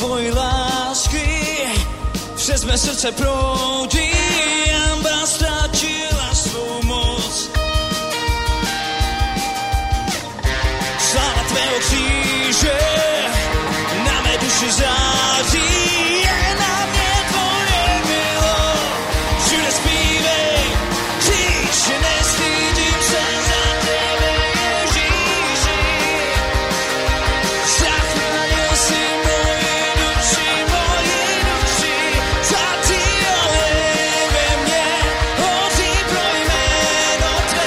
tvojí lásky přes mé srdce proudí, ambra ztratila svou moc. Sláva tvého kříže na mé duši září, je na mě tvoje milo. Všude zpívej, kříž, nestydím se za tebe, Ježíši. Zachránil si moji duši, svatý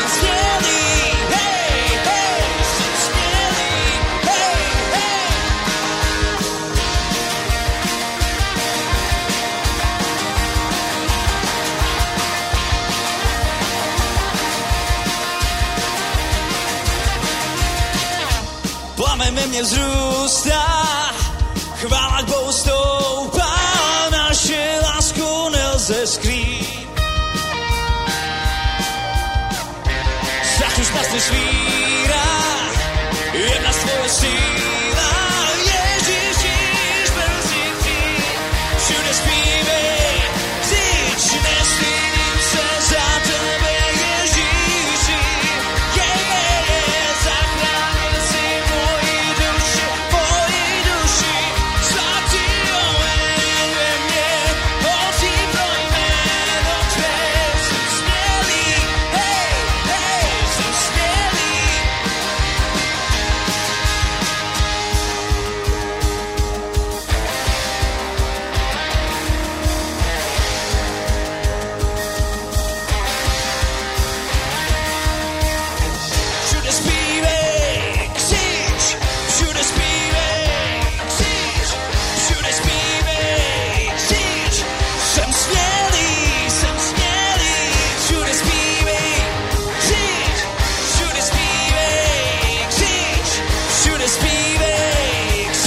olej ve mně, hoří pro jméno tvé. Ten skvělý, hej, hej, jsi skvělý, hej, hej. Plamen ve mně vzrůstá, chvála k Bohu stoupá, naše lásku nelze skrýt. Strachu spas nesvírá, jedna z tvoje síla, Ježíš, Ježíš, brzy kříž. Všude zpívej, kříž, nestydím se za tebe, Ježíši. Je, zachránil si moji duši, svatý olej ve mně, hoří pro jméno tvé. Jsem smělý, hej, hej, jsem smělý. Všude zpívej, křič, všude zpívej, křič, všude zpívej, křič. Jsem smělý, všude zpívej, křič, všude zpívej, křič, všude zpívej, křič.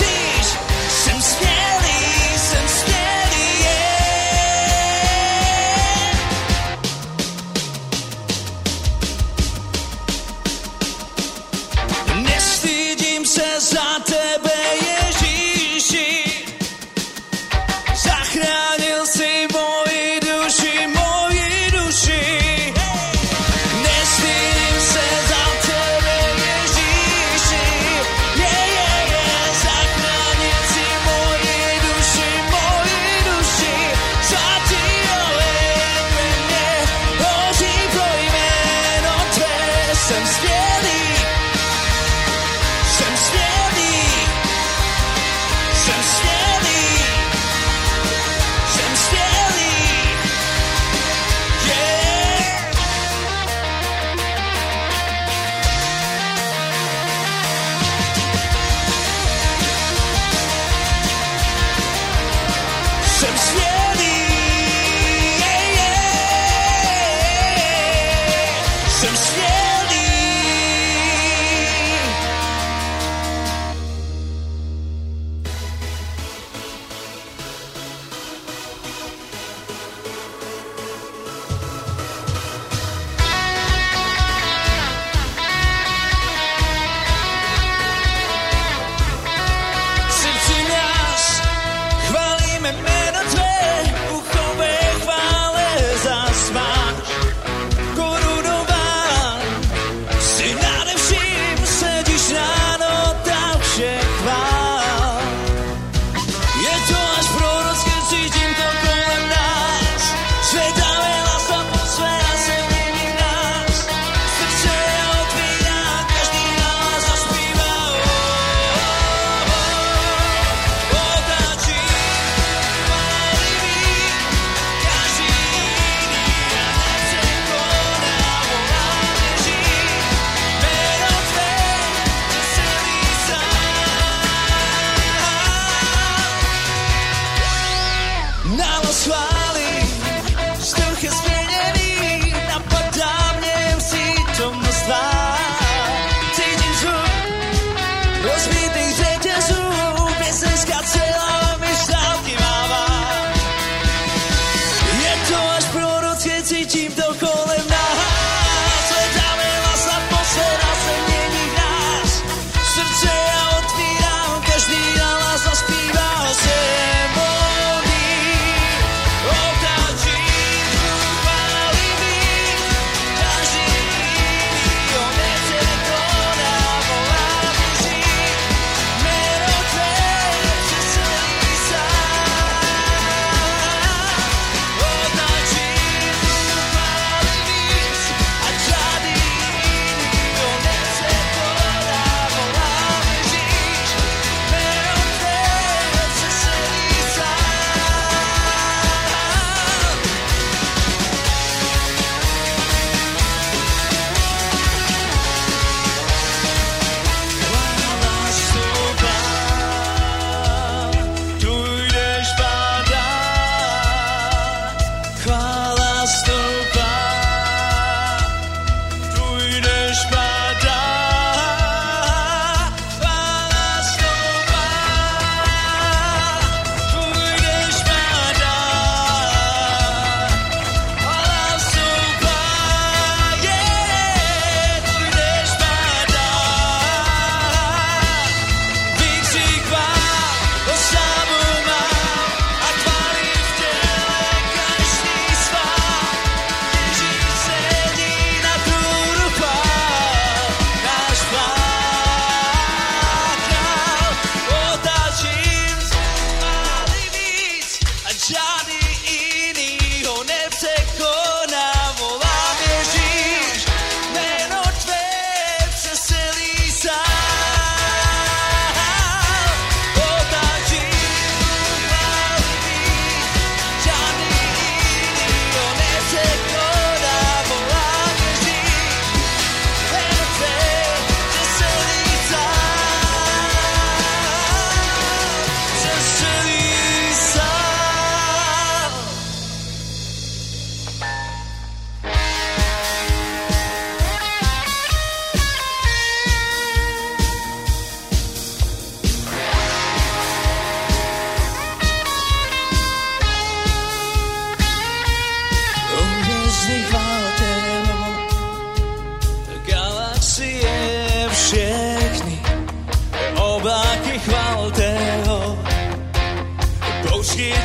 Jsem smělý, yeah. Nestydím se za tebe, Ježíši, zachránil si moji duši, nestydím se za tebe, Ježíši, je, zachránil si moji duši, svatý olej ve mně, hoří pro jméno tvé, jsem smělý. Jsem smělý, jsem smělý, jsem smělý, yeah. Jsem smělý, yeah, yeah. Jsem smělý.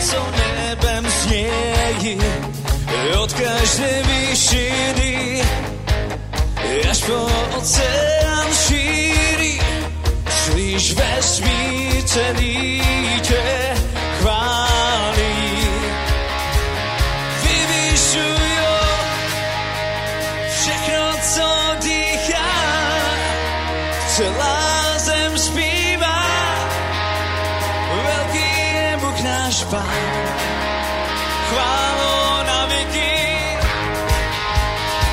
co nebem znějí, od každé výšiny až po oceán šíří. Slyš vesmír celý tě chválí. Vyvyšuju všechno, co dýchá, celá zem zpívá. Velký je Bůh náš Pán, chválo na věky.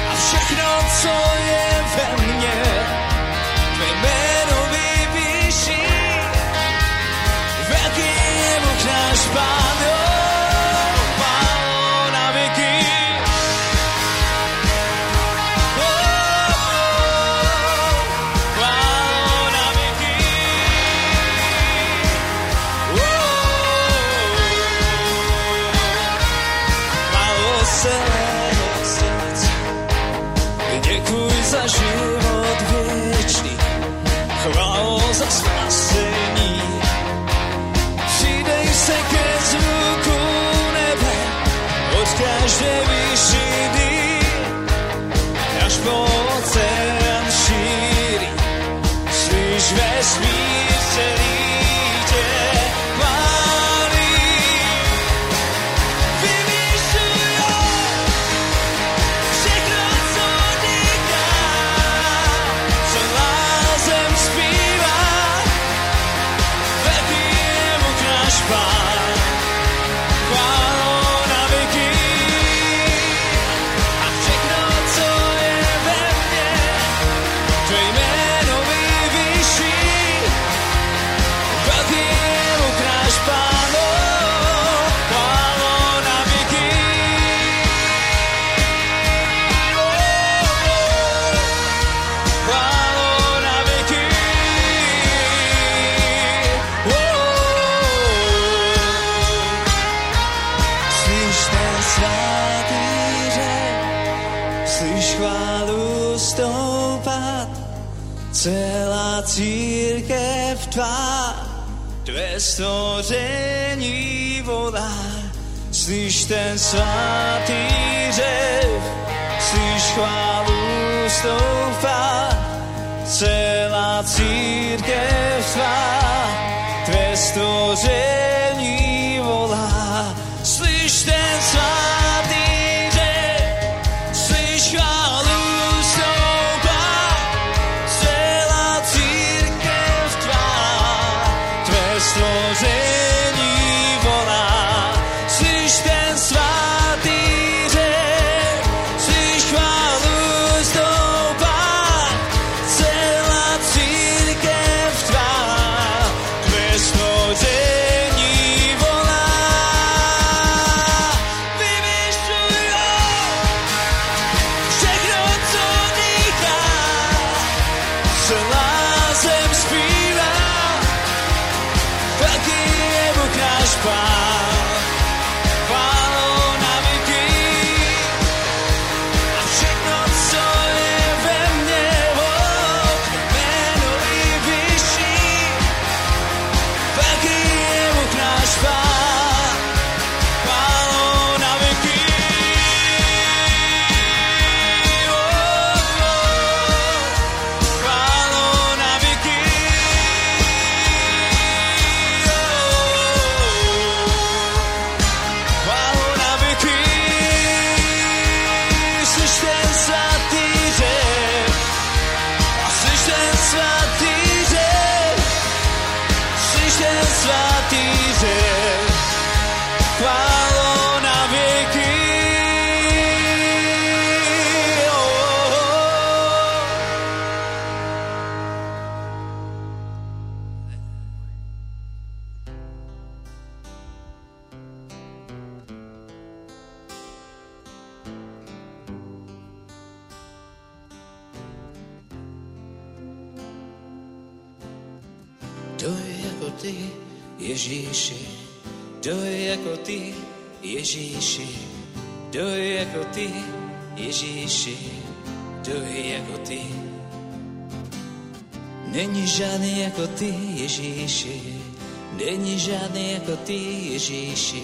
A všechno, co je ve mně, tvé jméno vyvýší. Velký je Bůh náš Pán, chválo na věky. Děkuji za život věčný, chválo za spasení. Přidej se ke zvuku nebe, od každé výšiny až po oceán šíří. Slyš vesmír celý tě chválí. Celá církev tvá, tvé stvoření volá. Slyš ten svatý řev, slyš chválu stoupá. Celá církev tvá, tvé stvoření volá. Slyš ten svatý řev, slyš chválu. Stvoření volá, slyš ten svatý řev, slyš chválu stoupá, celá církev tvá, tvé stvoření volá. Vyvyšuju všechno, co dýchá, celá zem zpívá. Velký je Bůh náš Pán, chválou na věky. A všechno, co je ve mně, jméno vyvyší. Velký je Bůh náš Pán, chválou na věky. Chválou na věky. Chválo na věky. To je jako ty, Ježíši. Kdo je jako ty, Ježíši? Kdo je jako ty, Ježíši? Kdo je jako ty? Není žádný jako ty, Ježíši. Není žádný jako ty, Ježíši.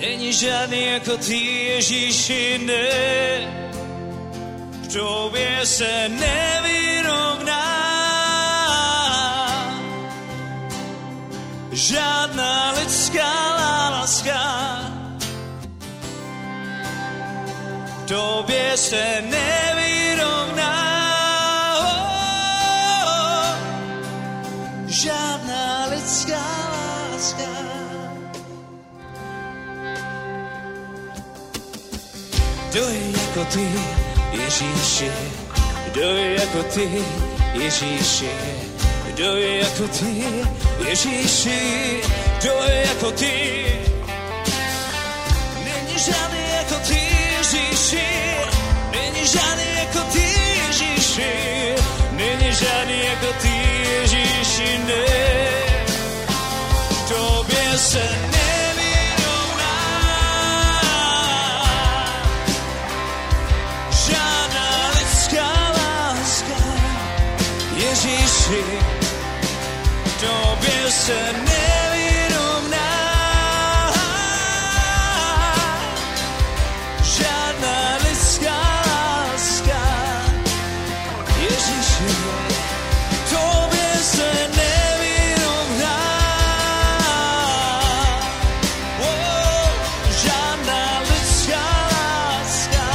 Není žádný jako ty, Ježíši, ne. V tobě se nevyrovná žádná lidská láska. V tobě se nevyrovná žádná lidská láska. Kdo je jako ty, Ježíši? Kdo je jako ty, Ježíši? Kdo je jako ty, Ježíši? Kdo je jako ty? Není žádný jako ty, Ježíši. Není žádný jako ty, Ježíši. Není žádný jako ty, Ježíši, ne. Tobě se nevyrovná žádná lidská láska, Ježíši. Tobě se nevyrovná žádná lidská láska, Ježíši. Tobě se nevyrovná žádná lidská láska.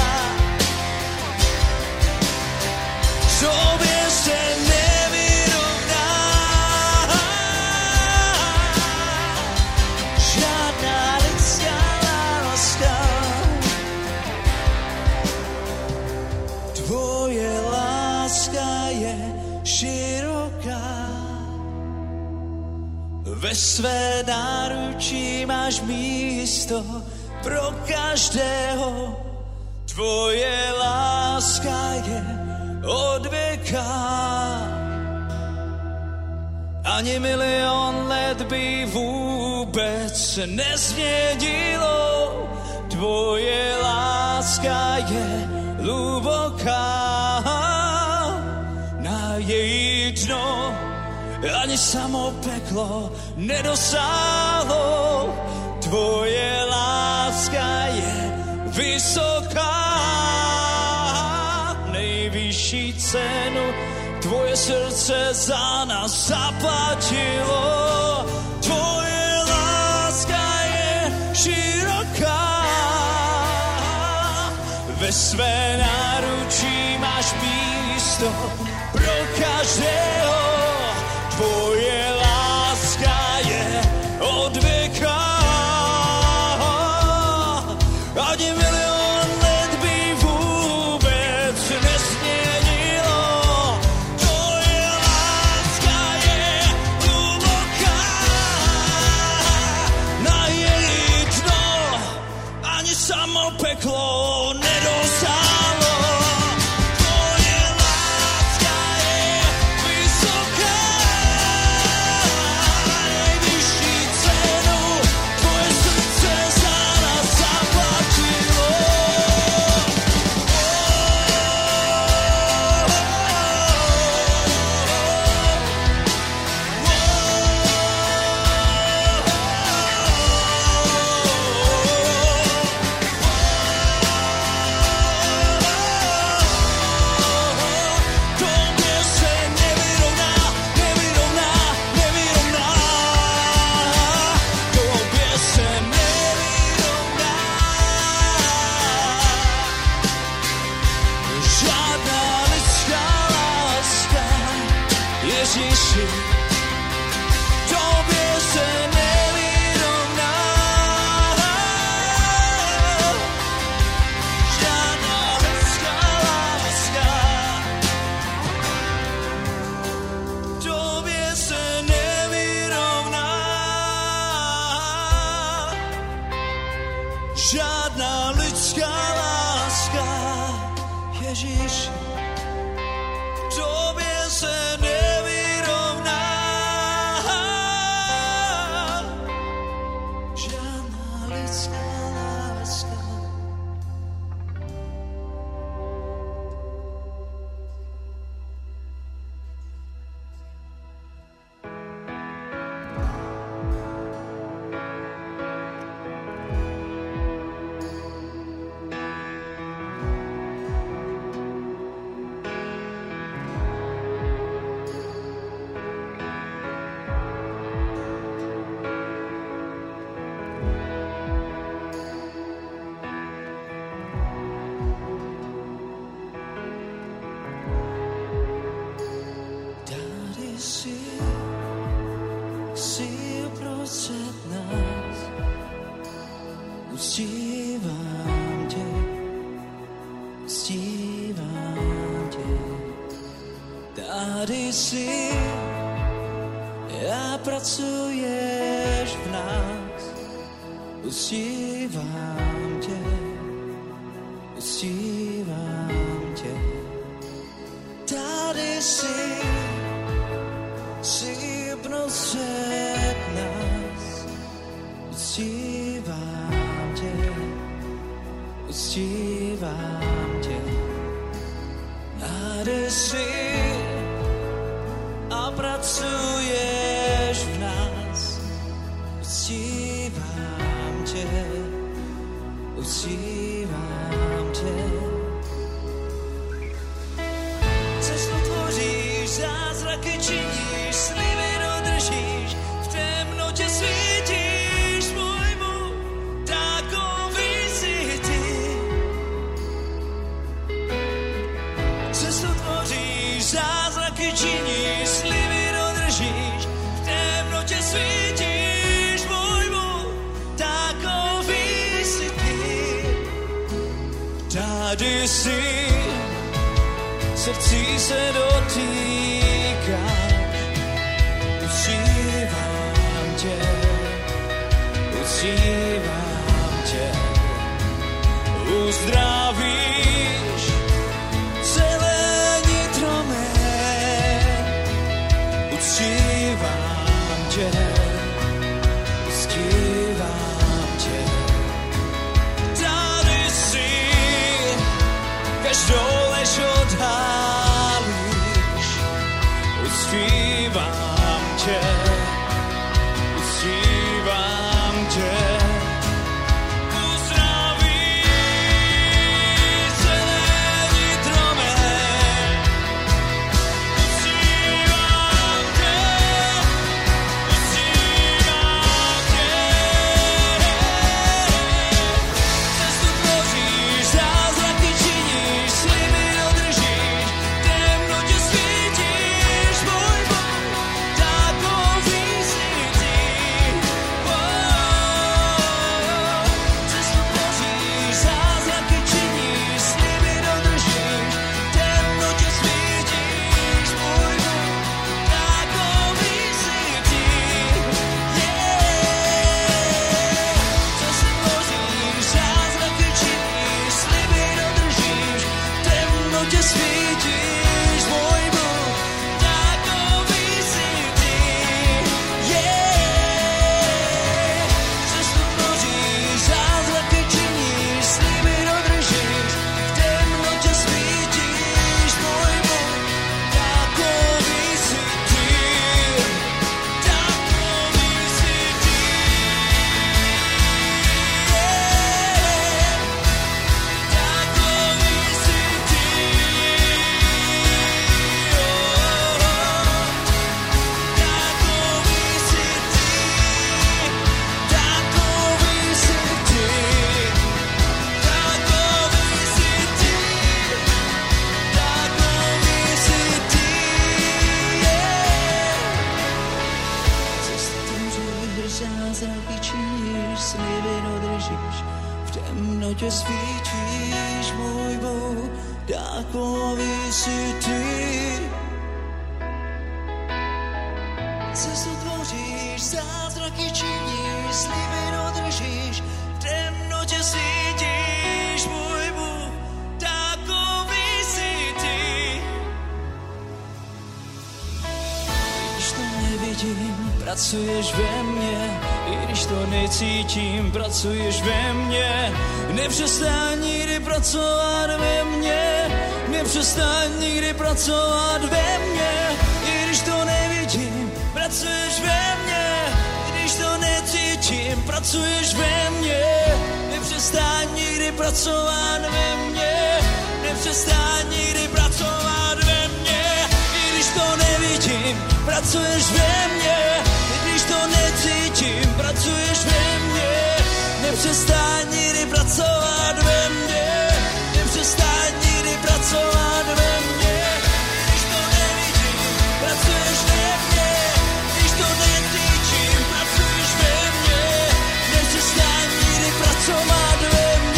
Tobě se nevyrovná žádná lidská láska. Tvoje láska je široká, ve své náručí máš místo pro každého. Tvoje láska je od věka, ani milion let by vůbec nezměnilo. Tvoje láska je hluboká, na její dno ani samo peklo nedosáhlo. Tvoje láska je vysoká, nejvyšší cenu tvoje srdce za nás zaplatilo. Tvoje láska je široká, ve své náručí máš místo pro každého. Tvoje láska je od věka, ani milion let by vůbec nesměnilo. Tvoje láska je hluboká, na její dno ani samo peklo nedosáhlo. tady jsi a pracuješ v nás. Uctívám tě, tady jsi, jsi uprostřed nás. Uctívám tě, tady jsi a pracuješ v nás. Uctívám tě. Cestu tvoříš, zázraky činíš, sliby dodržíš, v temnotě svítíš svému, takový jsi ty. Cestu tvoříš, zázraky činíš, sliby dodržíš, v temnotě svítíš. Tady jsi, srdcí se dotýká, uctívám tě, uzdravíš celé nitro mé, uctívám tě, tady jsi. Každou lež odhalíš, uctívám tě, uzdravíš celé nitro mé, uctívám tě, cestu tvoříš, zázraky činíš. Pracuješ ve mně, i když to necítím, pracuješ ve mně. Nepřestaň nikdy pracovat ve mně, nepřestaň nikdy pracovat ve mně. I když to nevidím, pracuješ ve mně, i když to necítím, pracuješ ve mně. Nepřestaň nikdy pracovat ve mně, nepřestaň nikdy pracovat ve mně. I když to nevidím, pracuješ ve mně, když to necítím, pracuješ ve mně. Nepřestaň nikdy pracovat ve mně, nepřestaň nikdy pracovat ve mně. Když to nevidím, pracuješ ve mně, když to necítím, pracuješ ve mně. Nepřestaň nikdy pracovat ve mně.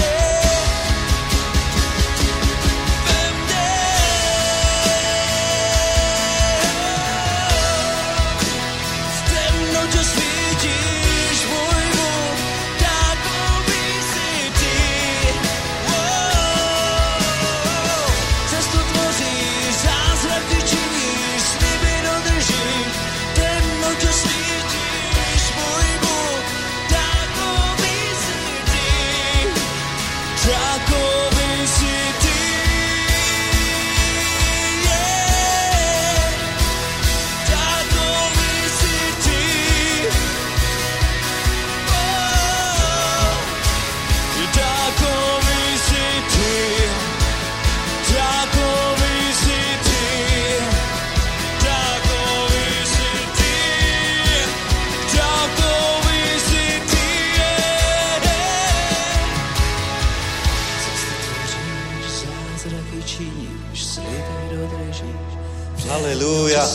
Haleluja.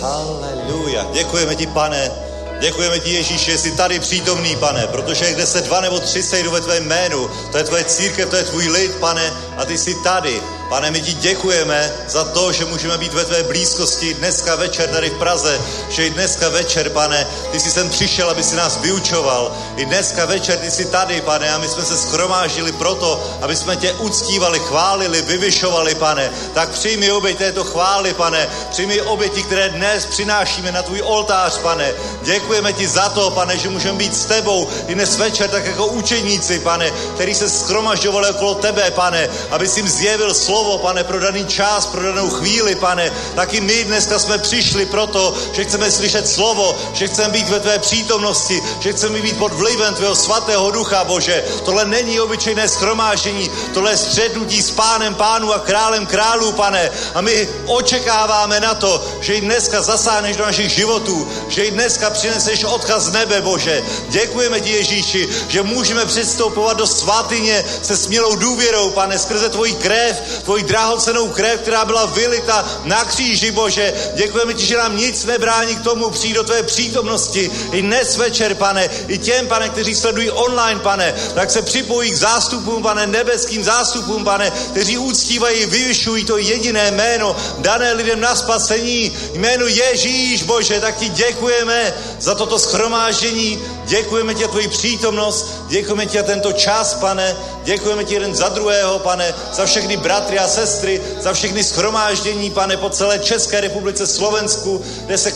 Haleluja. Děkujeme ti, pane. Děkujeme ti, Ježíši, jsi tady přítomný, pane, protože kde se 2 nebo 3 sejdu ve tvé jménu, to je tvoje církev, to je tvůj lid, pane, a ty jsi tady. Pane, my ti děkujeme za to, že můžeme být ve tvé blízkosti dneska večer tady v Praze, že i dneska večer, pane, ty jsi sem přišel, aby si nás vyučoval. I dneska večer ty jsi tady, pane, a my jsme se shromáždili proto, aby jsme tě uctívali, chválili, vyvyšovali, pane. Tak přijmi oběť této chvály, pane, přijmi oběti, které dnes přinášíme na tvůj oltář, pane. Děkujeme ti za to, pane, že můžeme být s tebou i dnes večer, tak jako učeníci, pane, kteří se shromažďovali okolo tebe, pane, aby jsi jim zjevil slovo, pane, pro daný čas, pro danou chvíli, pane. Taky my dneska jsme přišli proto, že chceme slyšet slovo, že chceme být ve tvé přítomnosti, že chceme být pod vlivem tvého svatého ducha, Bože. Tohle není obyčejné shromáždění, tohle je střetnutí s pánem pánů a králem králů, pane. A my očekáváme na to, že i dneska zasáhneš do našich životů, že i dneska přineseš odkaz z nebe, Bože. Děkujeme ti, Ježíši, že můžeme předstoupovat do svatyně se smělou důvěrou, pane, skrze tvoji krev, tvoji drahocennou krev, která byla vylita na kříži, Bože. Děkujeme ti, že nám nic nebrání k tomu přijít do tvé přítomnosti i dnes večer, pane, i těm, pane, kteří sledují online, pane, tak se připojí k zástupům, pane, nebeským zástupům, pane, kteří uctívají, vyvyšují to jediné jméno dané lidem na spasení, jméno Ježíš, Bože. Tak ti děkujeme za toto shromáždění, děkujeme ti za tvoji přítomnost, děkujeme ti za tento čas, pane, děkujeme ti jeden za druhého, pane, za všechny bratry a sestry, za všechny shromáždění, pane, po celé České republice, Slovensku,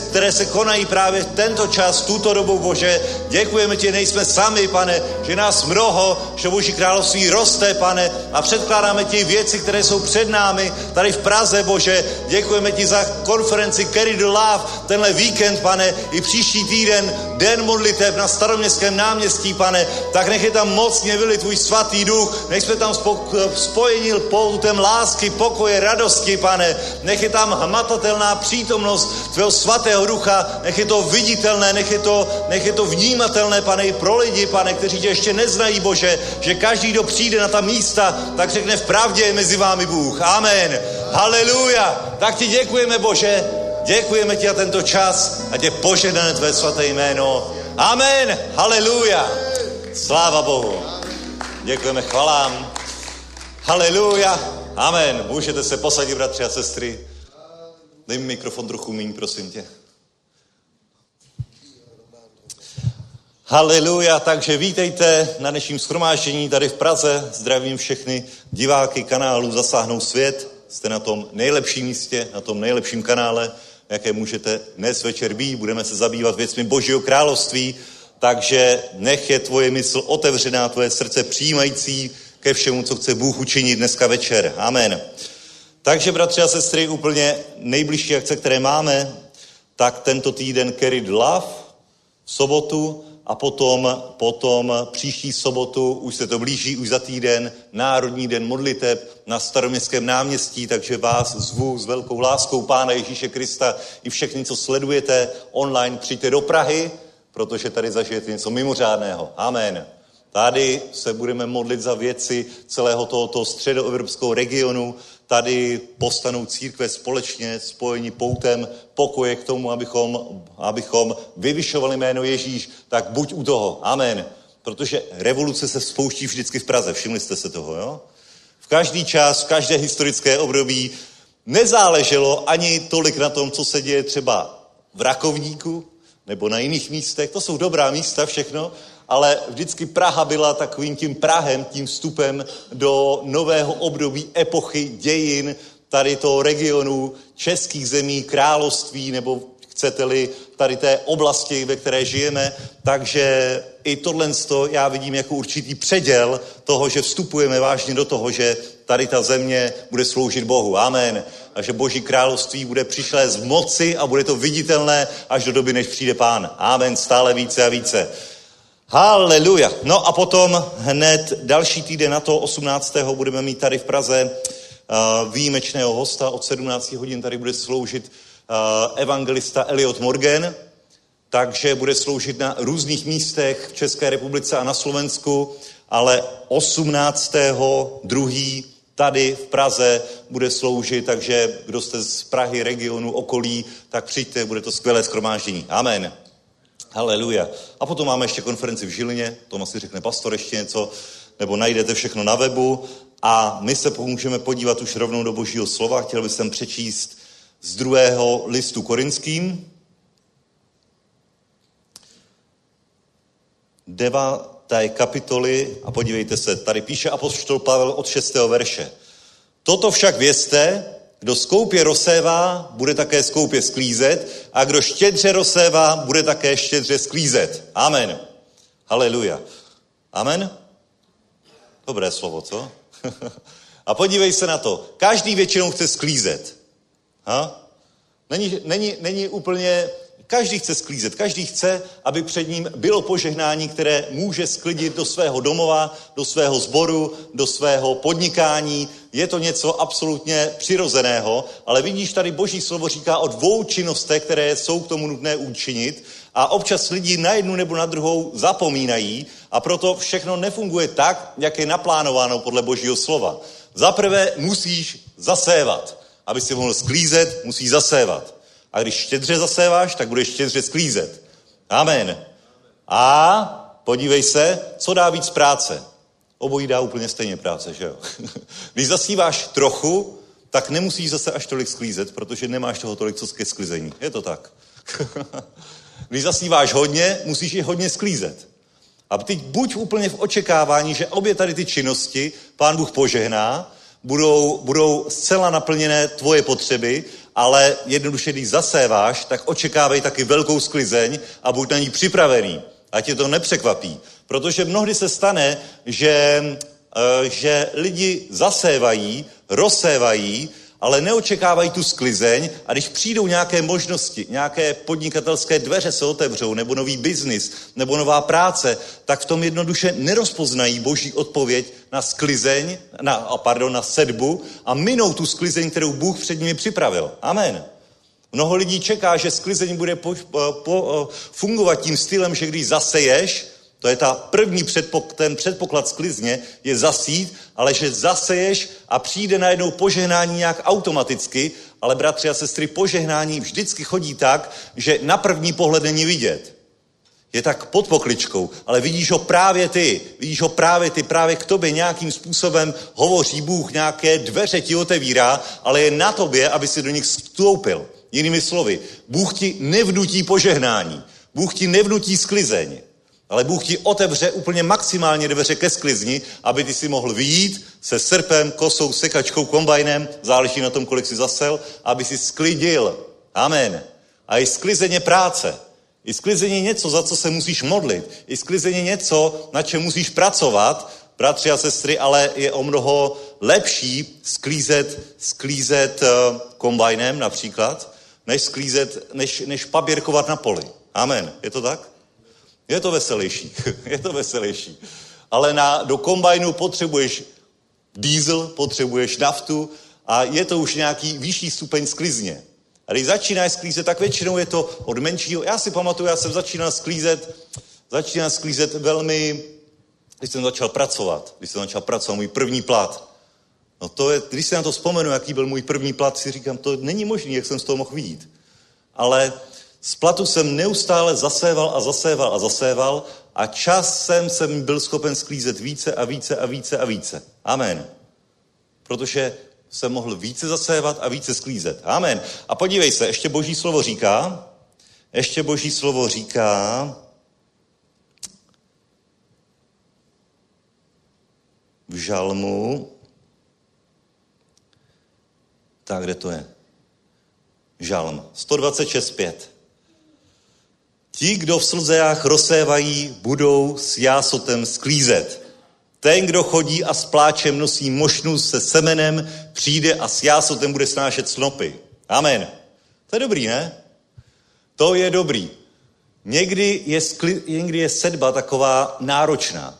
které se konají právě tento čas, tuto dobu, Bože. Děkujeme ti, nejsme sami, pane, že nás mnoho, že Boží království roste, pane, a předkládáme ti věci, které jsou před námi, tady v Praze, Bože. Děkujeme ti za konferenci Carry the Love, tenhle víkend, pane, i příští týden, den modliteb na Staroměstském náměstí, pane, tak nech je tam mocně vylit tvůj svatý duch, nech jsme tam spojeni poutem lásky, pokoje, radosti, pane, nech je tam hmatatelná přítomnost tvého svatého ducha, nech je to viditelné, nech je to vnímatelné, pane, i pro lidi, pane, kteří tě ještě neznají, Bože, že každý, kdo přijde na ta místa, tak řekne: v pravdě je mezi vámi Bůh. Amen. Haleluja. Tak ti děkujeme, Bože, děkujeme ti za tento čas a tě požehnané tvé svaté jméno. Amen. Haleluja. Sláva Bohu. Děkujeme, chvalám. Haleluja. Amen. Můžete se posadit, bratři a sestry. Dej mi mikrofon trochu míň, prosím tě. Haleluja. Takže vítejte na dnešním shromáždění tady v Praze. Zdravím všechny diváky kanálu Zasáhnout svět. Jste na tom nejlepším místě, na tom nejlepším kanále, jaké můžete dnes večer být. Budeme se zabývat věcmi Božího království, takže nech je tvoje mysl otevřená, tvoje srdce přijímající ke všemu, co chce Bůh učinit dneska večer. Amen. Takže, bratři a sestry, úplně nejbližší akce, které máme, tak tento týden Carry the Love v sobotu a potom příští sobotu, už se to blíží, už za týden, Národní den modliteb na Staroměstském náměstí, takže vás zvu s velkou láskou Pána Ježíše Krista i všechny, co sledujete online, přijďte do Prahy, protože tady zažijete něco mimořádného. Amen. Tady se budeme modlit za věci celého tohoto středoevropského regionu. Tady postanou církve společně, spojení poutem pokoje k tomu, abychom vyvyšovali jméno Ježíš, tak buď u toho. Amen. Protože revoluce se spouští vždycky v Praze. Všimli jste se toho, jo? V každý čas, v každé historické období nezáleželo ani tolik na tom, co se děje třeba v Rakovníku nebo na jiných místech. To jsou dobrá místa, všechno. Ale vždycky Praha byla takovým tím prahem, tím vstupem do nového období, epochy, dějin tady toho regionu, českých zemí, království, nebo chcete-li tady té oblasti, ve které žijeme. Takže i tohle já vidím jako určitý předěl toho, že vstupujeme vážně do toho, že tady ta země bude sloužit Bohu. Amen. A že Boží království bude přišlé z moci a bude to viditelné až do doby, než přijde Pán. Amen. Stále více a více. Haleluja. No a potom hned další týden na to 18. budeme mít tady v Praze výjimečného hosta. Od 17 hodin tady bude sloužit evangelista Elliot Morgan, takže bude sloužit na různých místech v České republice a na Slovensku, ale 18. 2. tady v Praze bude sloužit, takže kdo jste z Prahy, regionu, okolí, tak přijďte, bude to skvělé shromáždění. Amen. Haleluja. A potom máme ještě konferenci v Žilině, tomu asi řekne pastor ještě něco, nebo najdete všechno na webu a my se můžeme podívat už rovnou do Božího slova. Chtěl bych sem přečíst z 2. listu Korinským, 9. kapitoly, a podívejte se, tady píše apoštol Pavel od 6. verše. Toto však vězte, kdo skoupě rozsévá, bude také skoupě sklízet, a kdo štědře rozsévá, bude také štědře sklízet. Amen. Haleluja. Amen. Dobré slovo, co? A podívej se na to. Každý většinou chce sklízet. Ha? Není úplně... Každý chce sklízet, každý chce, aby před ním bylo požehnání, které může sklidit do svého domova, do svého sboru, do svého podnikání. Je to něco absolutně přirozeného, ale vidíš, tady Boží slovo říká o 2 činnostech, které jsou k tomu nutné učinit a občas lidi na jednu nebo na druhou zapomínají a proto všechno nefunguje tak, jak je naplánováno podle Božího slova. Za prvé musíš zasévat. Aby si mohl sklízet, musíš zasévat. A když štědře zaséváš, tak budeš štědře sklízet. Amen. A podívej se, co dá víc práce. Obojí dá úplně stejně práce, že jo? Když zasíváš trochu, tak nemusíš zase až tolik sklízet, protože nemáš toho tolik, co ke sklizení. Je to tak. Když zasíváš hodně, musíš i hodně sklízet. A teď buď úplně v očekávání, že obě tady ty činnosti Pán Bůh požehná, budou zcela naplněné tvoje potřeby, ale jednoduše, když zaséváš, tak očekávej taky velkou sklizeň a buď na ní připravený. A tě to nepřekvapí. Protože mnohdy se stane, že lidi zasévají, rozsévají, ale neočekávají tu sklizeň a když přijdou nějaké možnosti, nějaké podnikatelské dveře se otevřou, nebo nový biznis, nebo nová práce, tak v tom jednoduše nerozpoznají Boží odpověď na sklizeň, na sedbu a minou tu sklizeň, kterou Bůh před nimi připravil. Amen. Mnoho lidí čeká, že sklizeň bude fungovat tím stylem, že když zaseješ, to je ta první předpoklad sklizně, je zasít, ale že zaseješ a přijde najednou požehnání nějak automaticky, ale bratři a sestry, požehnání vždycky chodí tak, že na první pohled není vidět. Je tak pod pokličkou, ale vidíš ho právě ty, právě k tobě nějakým způsobem hovoří Bůh, nějaké dveře ti otevírá, ale je na tobě, aby si do nich vstoupil. Jinými slovy, Bůh ti nevnutí požehnání, Bůh ti nevnutí sklizeň. Ale Bůh ti otevře úplně maximálně dveře ke sklizni, aby ty si mohl vyjít se srpem, kosou, sekačkou, kombajnem, záleží na tom, kolik si zasel, aby si sklidil. Amen. A i sklizeň je práce. I sklizeň je něco, za co se musíš modlit. I sklizeň je něco, na čem musíš pracovat, bratři a sestry, ale je o mnoho lepší sklízet kombajnem například, než paběrkovat na poli. Amen. Je to tak? Je to veselější. Ale do kombajnu potřebuješ diesel, potřebuješ naftu a je to už nějaký vyšší stupeň sklizně. A když začínáš sklízet, tak většinou je to od menšího. Já si pamatuju, já jsem začínal sklízet velmi, když jsem začal pracovat, můj první plat. No to je, když si na to vzpomenu, jaký byl můj první plat, si říkám, to není možný, jak jsem z toho mohl vidět. Ale z platu jsem neustále zaséval a časem jsem byl schopen sklízet více a více. Amen. Protože jsem mohl více zasévat a více sklízet. Amen. A podívej se, ještě Boží slovo říká v žalmu, tak kde to je? Žalm 126.5. Ti, kdo v slzách rozsévají, budou s jásotem sklízet. Ten, kdo chodí a s pláčem nosí mošnu se semenem, přijde a s jásotem bude snášet snopy. Amen. To je dobrý, ne? To je dobrý. Někdy je sedba taková náročná.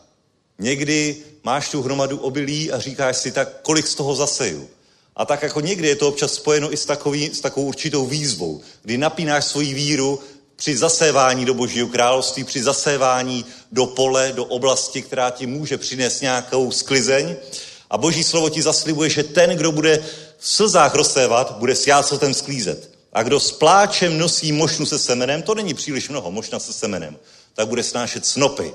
Někdy máš tu hromadu obilí a říkáš si tak, kolik z toho zaseju. A tak jako někdy je to občas spojeno i s takovou určitou výzvou, kdy napínáš svoji víru, při zasévání do Božího království, při zasévání do pole, do oblasti, která ti může přinést nějakou sklizeň. A Boží slovo ti zaslibuje, že ten, kdo bude v slzách rozsévat, bude s jácotem sklízet. A kdo s pláčem nosí mošnu se semenem, to není příliš mnoho, mošna se semenem, tak bude snášet snopy.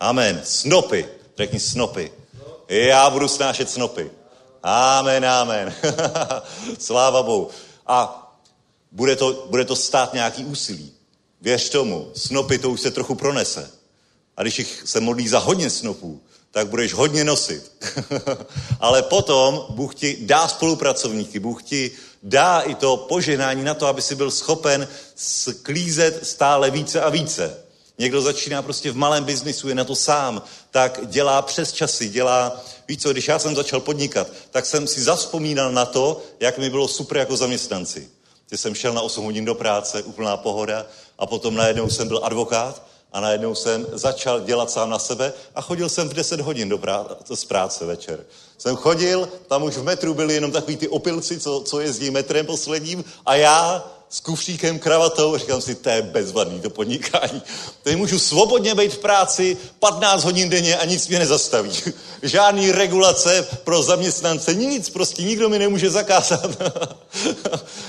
Amen. Snopy. Řekni snopy. Já budu snášet snopy. Amen, amen. Sláva Bohu. A bude to stát nějaký úsilí. Věř tomu, snopy to už se trochu pronese. A když jich se modlí za hodně snopů, tak budeš hodně nosit. Ale potom Bůh ti dá spolupracovníky, Bůh ti dá i to požehnání na to, aby si byl schopen sklízet stále více a více. Někdo začíná prostě v malém biznisu, je na to sám, tak dělá přes časy, dělá, víš co, když já jsem začal podnikat, tak jsem si zavzpomínal na to, jak mi bylo super jako zaměstnanci. Že jsem šel na 8 hodin do práce, úplná pohoda, a potom najednou jsem byl advokát a najednou jsem začal dělat sám na sebe a chodil jsem v 10 hodin z práce večer. Jsem chodil, tam už v metru byli jenom takový ty opilci, co jezdí metrem posledním, a já s kufříkem, kravatou, říkám si, to je bezvadný, to podnikání. Teď můžu svobodně být v práci 15 hodin denně a nic mě nezastaví. Žádný regulace pro zaměstnance, nic, prostě nikdo mi nemůže zakázat.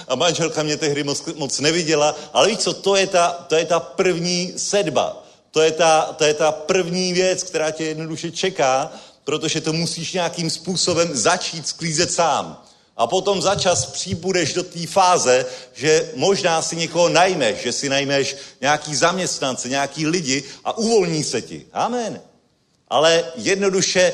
A manželka mě tehdy moc neviděla, ale víš co, to je ta první sedba, to je ta první věc, která tě jednoduše čeká, protože to musíš nějakým způsobem začít sklízet sám. A potom za čas přibudeš do té fáze, že možná si někoho najmeš, že si najmeš nějaký zaměstnance, nějaký lidi a uvolní se ti. Amen. Ale jednoduše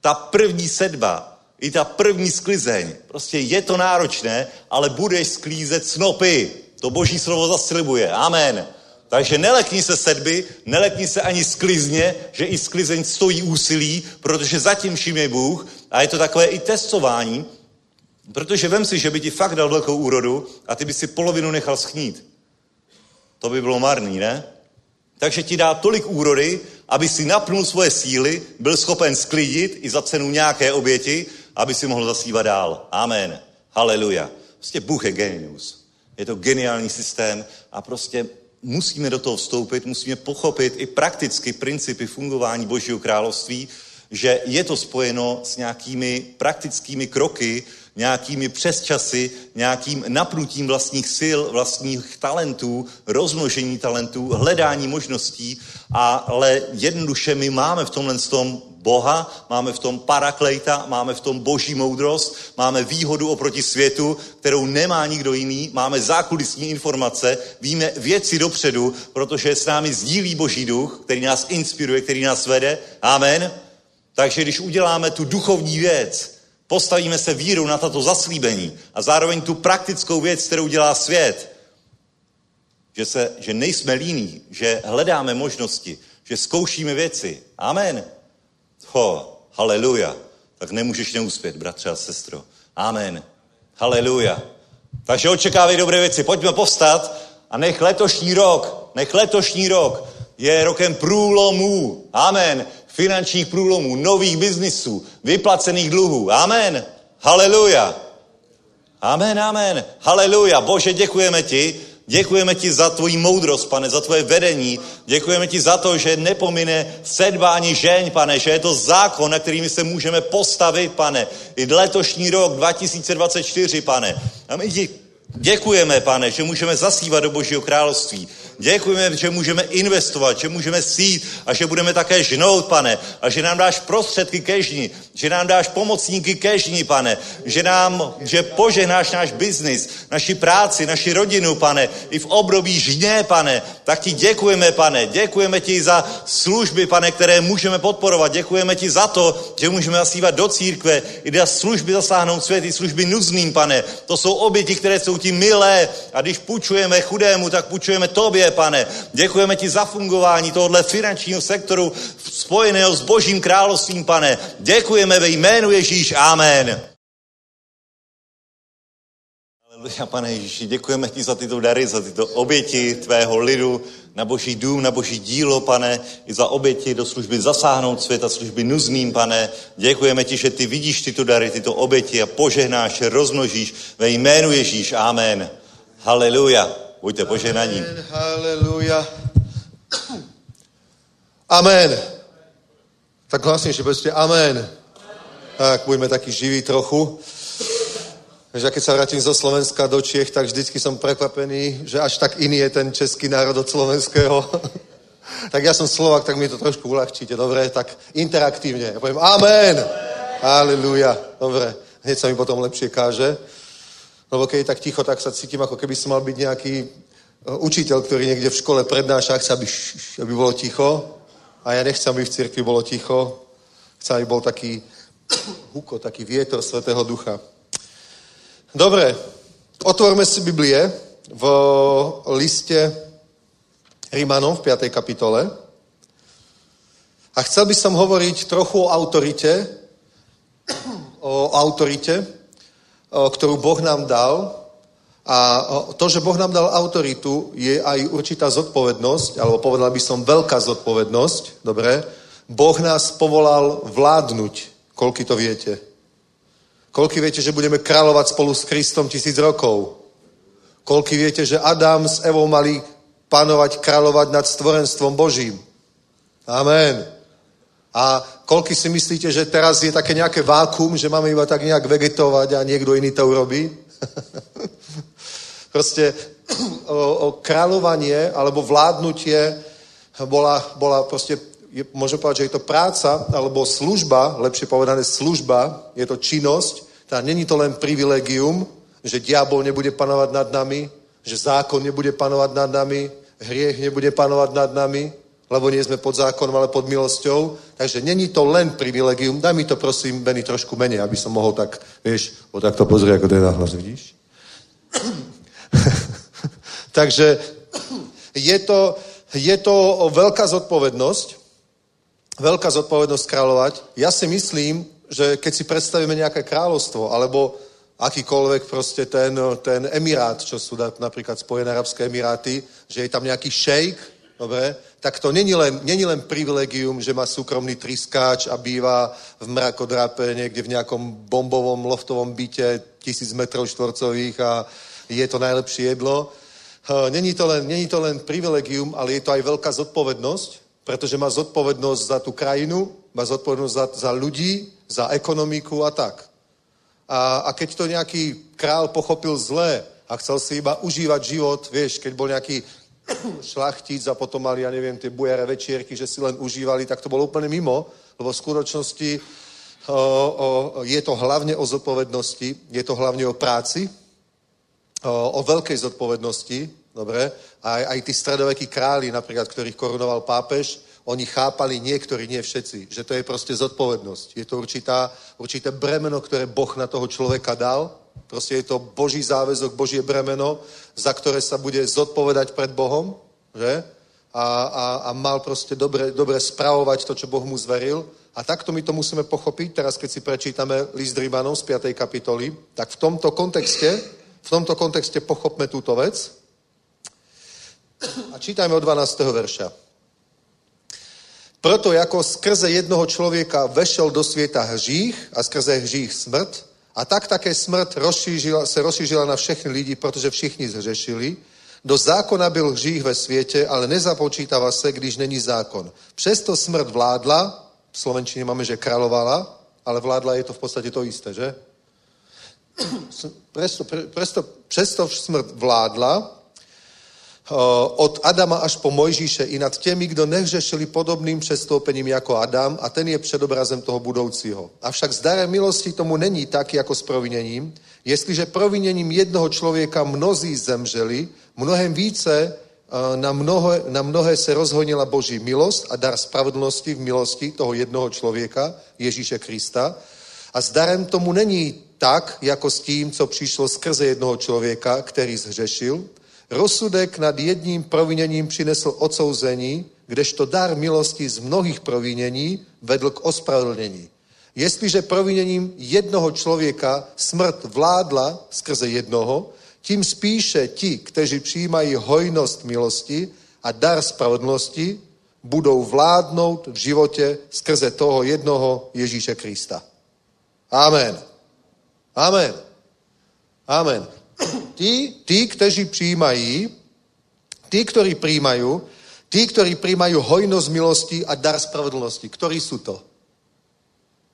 ta první sedba, i ta první sklizeň, prostě je to náročné, ale budeš sklízet snopy. To Boží slovo zaslibuje. Amen. Takže nelekni se sedby, nelekni se ani sklizně, že i sklizeň stojí úsilí, protože zatím vším je Bůh a je to takové i testování. Protože vem si, že by ti fakt dal velkou úrodu a ty by si polovinu nechal schnít. To by bylo marný, ne? Takže ti dá tolik úrody, aby si napnul svoje síly, byl schopen sklidit i za cenu nějaké oběti, aby si mohl zasívat dál. Amen. Haleluja. Prostě Bůh je genius. Je to geniální systém a prostě musíme do toho vstoupit, musíme pochopit i prakticky principy fungování Božího království, že je to spojeno s nějakými praktickými kroky, nějakými přesčasy, nějakým napnutím vlastních sil, vlastních talentů, rozmnožení talentů, hledání možností, ale jednoduše my máme v tomhle tom Boha, máme v tom Parakleita, máme v tom Boží moudrost, máme výhodu oproti světu, kterou nemá nikdo jiný, máme zákulisní informace, víme věci dopředu, protože s námi sdílí Boží duch, který nás inspiruje, který nás vede. Amen. Takže když uděláme tu duchovní věc, postavíme se vírou na tato zaslíbení a zároveň tu praktickou věc, kterou dělá svět, že nejsme líní, že hledáme možnosti, že zkoušíme věci. Amen. Haleluja. Tak nemůžeš neuspět, bratře a sestro. Amen. Haleluja. Takže očekávej dobré věci. Pojďme povstat a nech letošní rok je rokem průlomů. Amen. Finančních průlomů, nových biznisů, vyplacených dluhů. Amen. Haleluja. Amen, amen. Haleluja. Bože, děkujeme ti. Děkujeme ti za tvoji moudrost, pane, za tvoje vedení. Děkujeme ti za to, že nepomine sedba ani žeň, pane, že je to zákon, na kterými se můžeme postavit, pane. I letošní rok 2024, pane. A my ti děkujeme, pane, že můžeme zasívat do Božího království. Děkujeme, že můžeme investovat, že můžeme sít a že budeme také žnout, pane. A že nám dáš prostředky ke žni, že nám dáš pomocníky ke žni, pane. Že požehnáš náš biznis, naši práci, naši rodinu, pane. I v období žně, pane. Tak ti děkujeme, pane. Děkujeme ti za služby, pane, které můžeme podporovat. Děkujeme ti za to, že můžeme zasívat do církve. I služby zasáhnout svět, i služby nuzným, pane. To jsou oběti, které jsou ti milé. A když půjčujeme chudému, tak půjčujeme tobě, pane. Děkujeme ti za fungování tohoto finančního sektoru spojeného s Božím královstvím, pane. Děkujeme ve jménu Ježíš. Amen. Haleluja, pane Ježíši, děkujeme ti za tyto dary, za tyto oběti tvého lidu na Boží dům, na Boží dílo, pane, i za oběti do služby zasáhnout svět a služby nuzným, pane. Děkujeme ti, že ty vidíš tyto dary, tyto oběti a požehnáš, rozmnožíš ve jménu Ježíš. Amen. Haleluja. Buďte požehnaní. Haleluja. Amen. Tak hlásím, že prostě amen. tak buďme taky živí trochu. Takže keď sa vrátim zo Slovenska do Čiech, tak vždycky som prekvapený, že až tak iný je ten český národ od slovenského. Tak ja som Slovák, tak mi to trošku uľahčíte, dobre? Tak interaktívne. Ja poviem amen! Halleluja. Dobre. Hneď sa mi potom lepšie káže. Lebo keď je tak ticho, tak sa cítim, ako keby som mal byť nejaký učiteľ, ktorý niekde v škole prednáša, chce, aby bolo ticho. A ja nechcem, aby v cirkvi bolo ticho. Chcem, aby bol taký huko, taký vietor Svätého Ducha. Dobre, otvorme si Biblie v liste Rimanom v 5. kapitole. A chcel by som hovoriť trochu o autorite, ktorú Boh nám dal. A to, že Boh nám dal autoritu, je aj určitá zodpovednosť, alebo povedal by som veľká zodpovednosť, dobre? Boh nás povolal vládnuť, koľko to viete. Koľko viete, že budeme kráľovať spolu s Kristom 1000 rokov? Koľko viete, že Adam s Evou mali panovať, kráľovať nad stvorenstvom Božím? Amen. A koľko si myslíte, že teraz je také nejaké vákuum, že máme iba tak nejak vegetovať a niekto iný to urobí? Proste kráľovanie alebo vládnutie bola proste, môžem povedať, že je to práca alebo služba, lepšie povedané služba, je to činnosť, teda není to len privilegium, že diabol nebude panovať nad nami, že zákon nebude panovať nad nami, hriech nebude panovať nad nami, lebo nie sme pod zákonom, ale pod milosťou. Takže není to len privilegium. Daj mi to, prosím, Benny, trošku menej, aby som mohol tak, vieš, o takto pozrieť, ako to je nahlas, vidíš? Takže je to veľká zodpovednosť. Veľká zodpovednosť kráľovať. Ja si myslím, že keď si predstavíme nejaké kráľovstvo, alebo akýkoľvek proste ten emirát, čo sú napríklad Spojené arabské emiráty, že je tam nejaký šejk, dobre, tak to není len privilegium, že má súkromný tryskáč a býva v mrakodrape niekde v nejakom bombovom loftovom byte 1000 metrov štvorcových a je to najlepšie jedlo. Není to len privilegium, ale je to aj veľká zodpovednosť, pretože má zodpovednosť za tú krajinu, má zodpovednosť za ľudí, za ekonomiku a tak. A keď to nejaký král pochopil zlé a chcel si iba užívať život, vieš, keď bol nejaký šlachtic a potom mali, ja neviem, tie bujaré večierky, že si len užívali, tak to bolo úplne mimo, lebo v skutočnosti je to hlavne o zodpovednosti, je to hlavne o práci, o veľkej zodpovednosti, dobre? Aj tí stredovekí králi, napríklad, ktorých korunoval pápež, oni chápali, niektorí, nie všetci, že to je proste zodpovednosť. Je to určité bremeno, ktoré Boh na toho človeka dal. Proste je to Boží záväzok, Božie bremeno, za ktoré sa bude zodpovedať pred Bohom, že? A mal proste dobre spravovať to, čo Boh mu zveril. A takto my to musíme pochopiť, teraz keď si prečítame list Rimanov z 5. kapitoly, tak v tomto kontexte pochopme túto vec. A čítajme od 12. verša. Proto jako skrze jednoho člověka vešel do světa hřích a skrze hřích smrt, a tak také smrt se rozšířila na všechny lidi, protože všichni zhřešili. Do zákona byl hřích ve světě, ale nezapočítává se, když není zákon. Přesto smrt vládla, v slovenčině máme, že královala, ale vládla je to v podstatě to jisté, že? Přesto smrt vládla od Adama až po Mojžíše i nad těmi, kdo nehřešili podobným přestoupením jako Adam, a ten je předobrazem toho budoucího. Avšak s darem milosti tomu není tak, jako s proviněním. Jestliže proviněním jednoho člověka mnozí zemřeli, mnohem více na mnohé se rozhojnila Boží milost a dar spravedlnosti v milosti toho jednoho člověka, Ježíše Krista. A s darem tomu není tak, jako s tím, co přišlo skrze jednoho člověka, který zhřešil. Rozsudek nad jedním proviněním přinesl odsouzení, kdežto dar milosti z mnohých provinění vedl k ospravedlnění. Jestliže proviněním jednoho člověka smrt vládla skrze jednoho, tím spíše ti, kteří přijímají hojnost milosti a dar spravedlnosti, budou vládnout v životě skrze toho jednoho Ježíše Krista. Amen. Amen. Amen. Tí, ktorí prijímajú hojnosť milosti a dar spravodlnosti, ktorí sú to?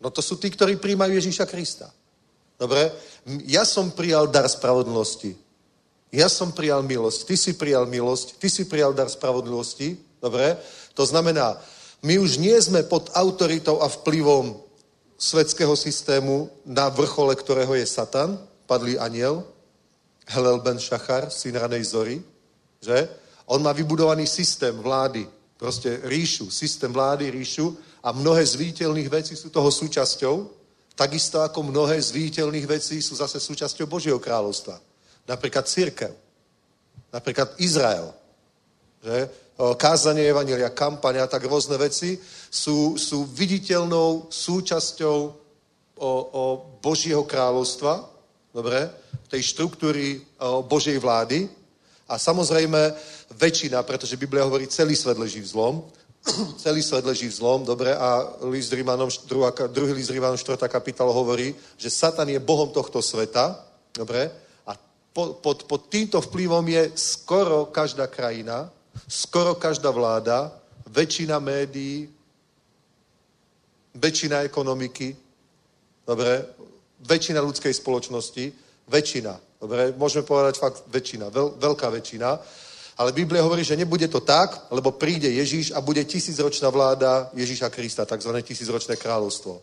No to sú tí, ktorí príjmajú Ježíša Krista. Dobre? Ja som prijal dar spravodlivosti. Ja som prijal milosť. Ty si prijal milosť. Ty si prijal dar spravodlivosti. Dobre? To znamená, my už nie sme pod autoritou a vplyvom svetského systému, na vrchole ktorého je Satan, padlý aniel, Helel ben Šachar, syn ranej zory, že? On má vybudovaný systém vlády, prostě ríšu, systém vlády, ríšu a mnohé z viditeľných vecí sú toho súčasťou, takisto ako mnohé z viditeľných vecí sú zase súčasťou Božieho kráľovstva. Napríklad cirkev, napríklad Izrael, že? Kázanie evanjelia, kampaň a tak rôzne veci sú viditeľnou súčasťou o Božieho kráľovstva, dobre? Tej štruktúry Božej vlády. A samozrejme väčšina, pretože Biblia hovorí, celý svet leží v zlom. Celý svet leží v zlom, dobre? A list Rímanom, druhý list Rímanom 4. kapitola hovorí, že Satan je bohom tohto sveta, dobre? A pod týmto vplyvom je skoro každá krajina, skoro každá vláda, väčšina médií, väčšina ekonomiky, dobre? Väčšina ľudskej spoločnosti, väčšina. Dobre, môžeme povedať fakt väčšina, veľká väčšina. Ale Biblia hovorí, že nebude to tak, lebo príde Ježíš a bude tisícročná vláda Ježíša Krista, takzvané tisícročné kráľovstvo.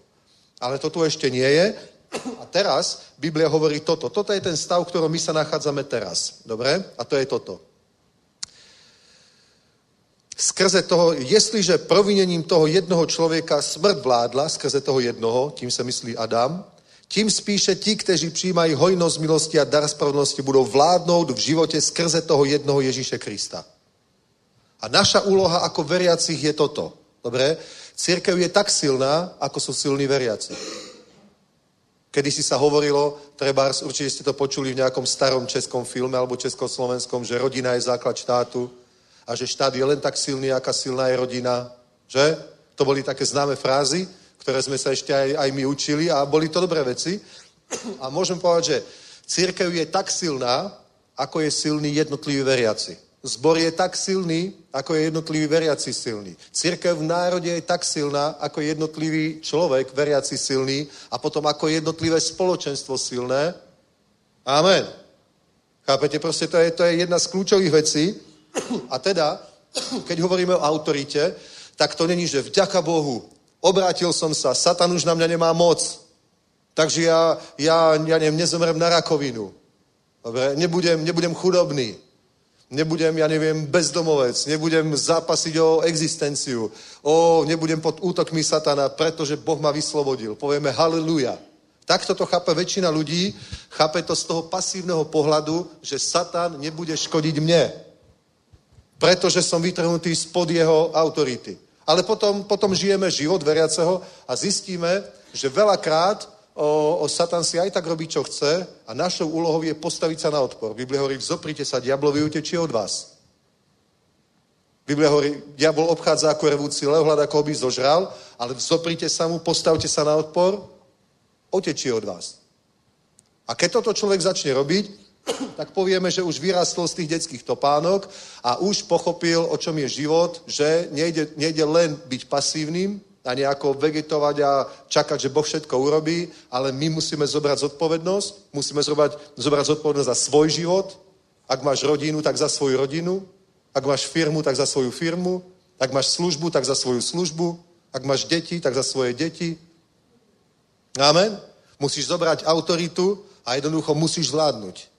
Ale to tu ešte nie je. A teraz Biblia hovorí toto. Toto je ten stav, v ktorom my sa nachádzame teraz. Dobre? A to je toto. Skrze toho, jestliže proviněním toho jednoho člověka smrt vládla, skrze toho jednoho, tím se myslí Adam, tím spíše ti, kteří přijímají hojnost milosti a dar spravedlnosti, budou vládnout v životě skrze toho jednoho Ježíše Krista. A naša úloha ako veriacich je toto. Dobre? Církev je tak silná, ako sú silní veriaci. Kedysi sa hovorilo, trebárs, určite ste to počuli v nejakom starom českom filme alebo československom, že rodina je základ štátu a že štát je len tak silný, aká silná je rodina. Že? To boli také známe frázy, ktoré sme sa ešte aj my učili a boli to dobré veci. A môžem povedať, že cirkev je tak silná, ako je silný jednotliví veriaci. Zbor je tak silný, ako je jednotliví veriaci silný. Cirkev v národe je tak silná, ako je jednotlivý človek veriaci silný a potom ako jednotlivé spoločenstvo silné. Amen. Chápete? Proste to je jedna z kľúčových vecí. A teda, keď hovoríme o autorite, tak to není, že vďaka Bohu, obrátil som sa, Satan už na mňa nemá moc. Takže ja neviem, nezomrem na rakovinu. Dobre? Nebudem chudobný. Nebudem, ja neviem, bezdomovec. Nebudem zápasiť o existenciu. Nebudem pod útokmi Satana, pretože Boh ma vyslobodil. Povieme haleluja. Takto to chápe väčšina ľudí. Chápe to z toho pasívneho pohľadu, že Satan nebude škodiť mne. Pretože som vytrhnutý spod jeho autority. Ale potom žijeme život veriaceho a zistíme, že veľakrát Satan si aj tak robí, čo chce a našou úlohou je postaviť sa na odpor. Biblia hovorí, vzoprite sa diablovi, utečie od vás. Biblia hovorí, diabol obchádza ako revúci leohľad, ako by zožral, ale vzoprite sa mu, postavte sa na odpor, utečie od vás. A keď toto človek začne robiť, tak povieme, že už vyrastol z tých detských topánok a už pochopil, o čom je život, že nejde len byť pasívnym a nejako vegetovať a čakať, že Boh všetko urobí, ale my musíme zobrať zodpovednosť, musíme zobrať zodpovednosť za svoj život. Ak máš rodinu, tak za svoju rodinu. Ak máš firmu, tak za svoju firmu. Ak máš službu, tak za svoju službu. Ak máš deti, tak za svoje deti. Amen? Musíš zobrať autoritu a jednoducho musíš zvládnuť.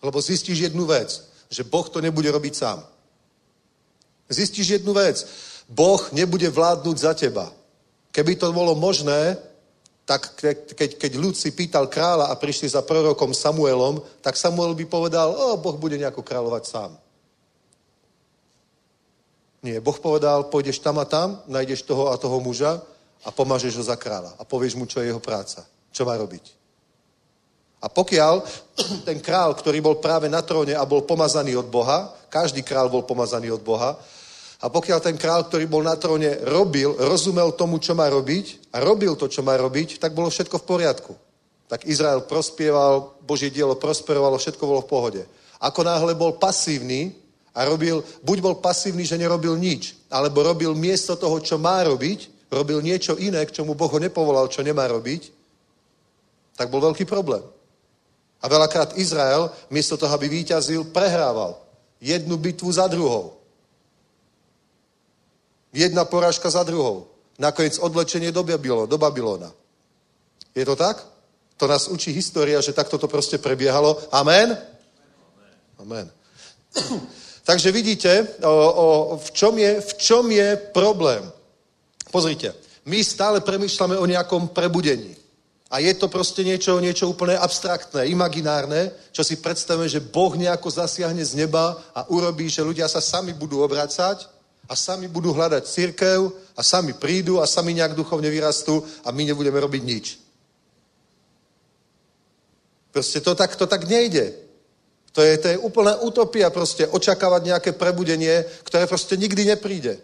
Lebo zistíš jednu vec, že Boh to nebude robiť sám. Zistíš jednu vec, Boh nebude vládnuť za teba. Keby to bolo možné, tak keď ľud si pýtal kráľa a prišli za prorokom Samuelom, tak Samuel by povedal, Boh bude nejako kráľovať sám. Nie, Boh povedal, pôjdeš tam a tam, nájdeš toho a toho muža a pomažeš ho za kráľa a povieš mu, čo je jeho práca, čo má robiť. A pokiaľ ten král, ktorý bol práve na tróne a bol pomazaný od Boha, každý král bol pomazaný od Boha, a pokiaľ ten král, ktorý bol na tróne, rozumel tomu, čo má robiť a robil to, čo má robiť, tak bolo všetko v poriadku. Tak Izrael prospieval, Božie dielo prosperovalo, všetko bolo v pohode. Ako náhle bol pasívny a buď bol pasívny, že nerobil nič, alebo robil miesto toho, čo má robiť, robil niečo iné, k čomu Boh ho nepovolal, čo nemá robiť, tak bol veľký problém. A veľakrát Izrael, miesto toho, aby víťazil, prehrával. Jednu bitvu za druhou. Jedna porážka za druhou. Nakonec odlečenie do Babylona. Je to tak? To nás učí historia, že takto to prostě prebiehalo. Amen? Amen. Takže vidíte, v čom je problém. Pozrite, my stále premýšľame o nejakom prebudení. A je to prostě niečo úplne abstraktné, imaginárne, čo si predstavíme, že Boh nejako zasiahne z neba a urobí, že ľudia sa sami budú obracať a sami budú hľadať cirkev a sami prídu a sami nejak duchovne vyrastú a my nebudeme robiť nič. Prostě to tak nejde. To je úplná utopia prostě očakávat nějaké prebudenie, které prostě nikdy nepríde.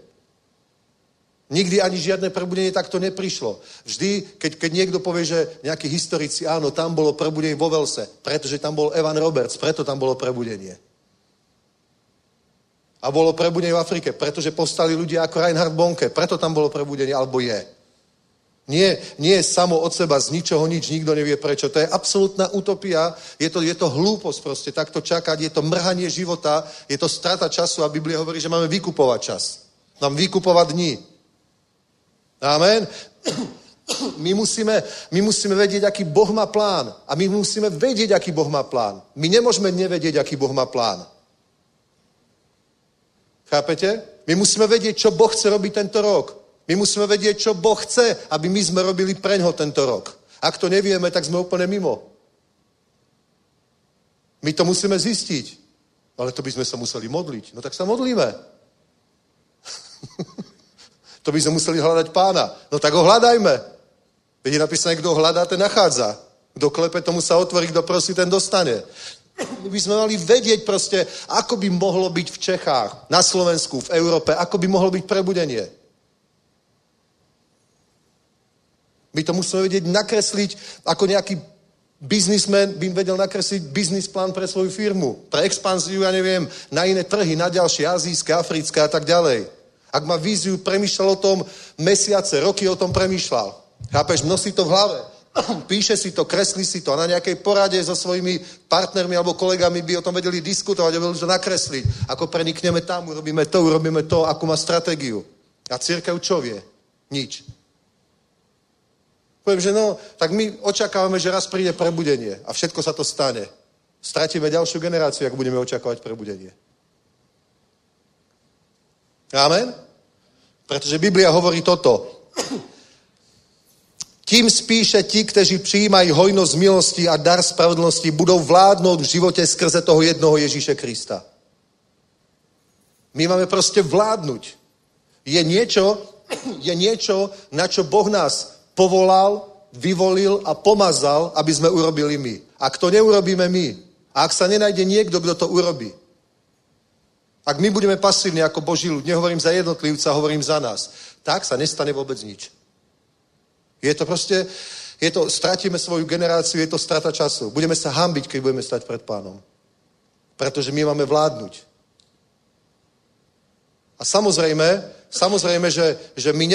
Nikdy ani žiadne prebudenie takto neprišlo. Vždy, keď niekto povie, že nejakí historici, áno, tam bolo prebudenie vo Velse, pretože tam bol Evan Roberts, preto tam bolo prebudenie. A bolo prebudenie v Afrike, pretože povstali ľudia ako Reinhard Bonnke, preto tam bolo prebudenie, alebo je. Nie samo od seba, z ničoho nič, nikto nevie prečo. To je absolútna utopia, je to hlúposť proste takto čakať, je to mrhanie života, je to strata času a Biblia hovorí, že máme vykupovať čas. Mám vykupovať dní. Amen. My musíme vedieť, aký Boh má plán. A my musíme vedieť, aký Boh má plán. My nemôžeme nevedieť, aký Boh má plán. Chápete? My musíme vedieť, čo Boh chce robiť tento rok. My musíme vedieť, čo Boh chce, aby my sme robili preňho tento rok. Ak to nevieme, tak sme úplne mimo. My to musíme zistiť. Ale to by sme sa museli modliť. No tak sa modlíme. To by sme museli hľadať pána. No tak ho hľadajme. Veď je napísané, kto hľadá, ten nachádza. Kto klepe, tomu sa otvorí, kto prosí, ten dostane. My by sme mali vedieť proste, ako by mohlo byť v Čechách, na Slovensku, v Európe, ako by mohlo byť prebudenie. My to musíme vedieť nakresliť, ako nejaký biznismen by vedel nakresliť biznis plán pre svoju firmu, pre expanziu, ja neviem, na iné trhy, na ďalšie, azijské, africké a tak ďalej. Ak má víziu, premýšľal o tom mesiace, roky o tom premýšľal. Chápeš, nosí to v hlave. Píše si to, kreslí si to a na nejakej porade so svojimi partnermi alebo kolegami by o tom vedeli diskutovať a vedeli to nakresliť. Ako prenikneme tam, urobíme to, akú má stratégiu. A cirkev čo vie? Nič. Poviem, že no, tak my očakávame, že raz príde prebudenie a všetko sa to stane. Stratíme ďalšiu generáciu, ak budeme očakávať prebudenie. Amen? Pretože Biblia hovorí toto. Tím spíše ti, kteří přijímají hojnost milosti a dar spravedlnosti, budou vládnout v životě skrze toho jednoho Ježíše Krista. My máme prostě vládnout. Je niečo, na čo Boh nás povolal, vyvolil a pomazal, aby sme urobili my. Ak to neurobíme my, a ak sa nenajde niekto, kto to urobí, ak my budeme pasívni ako Boží ľud, nehovorím za jednotlivca, hovorím za nás, tak sa nestane vôbec nič. Stratíme svoju generáciu, je to strata času. Budeme sa hanbiť, keď budeme stať pred pánom. Pretože my máme vládnuť. A samozrejme, že my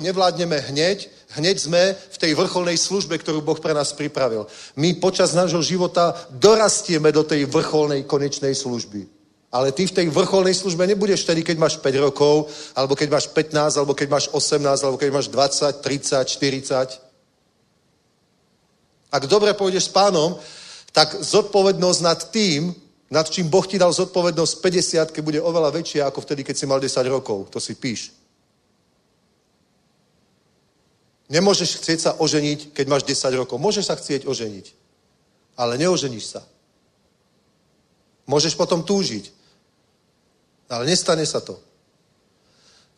nevládneme hneď. Hneď sme v tej vrcholnej službe, ktorú Boh pre nás pripravil. My počas nášho života dorastieme do tej vrcholnej konečnej služby. Ale ty v tej vrcholnej službe nebudeš tedy, keď máš 5 rokov, alebo keď máš 15, alebo keď máš 18, alebo keď máš 20, 30, 40. Ak dobre pôjdeš s pánom, tak zodpovednosť nad tým, nad čím Boh ti dal zodpovednosť v 50-ke, bude oveľa väčšia ako vtedy, keď si mal 10 rokov. To si píš. Nemôžeš chcieť sa oženiť, keď máš 10 rokov. Môžeš sa chcieť oženiť, ale neoženíš sa. Môžeš potom túžiť. Ale nestane sa to.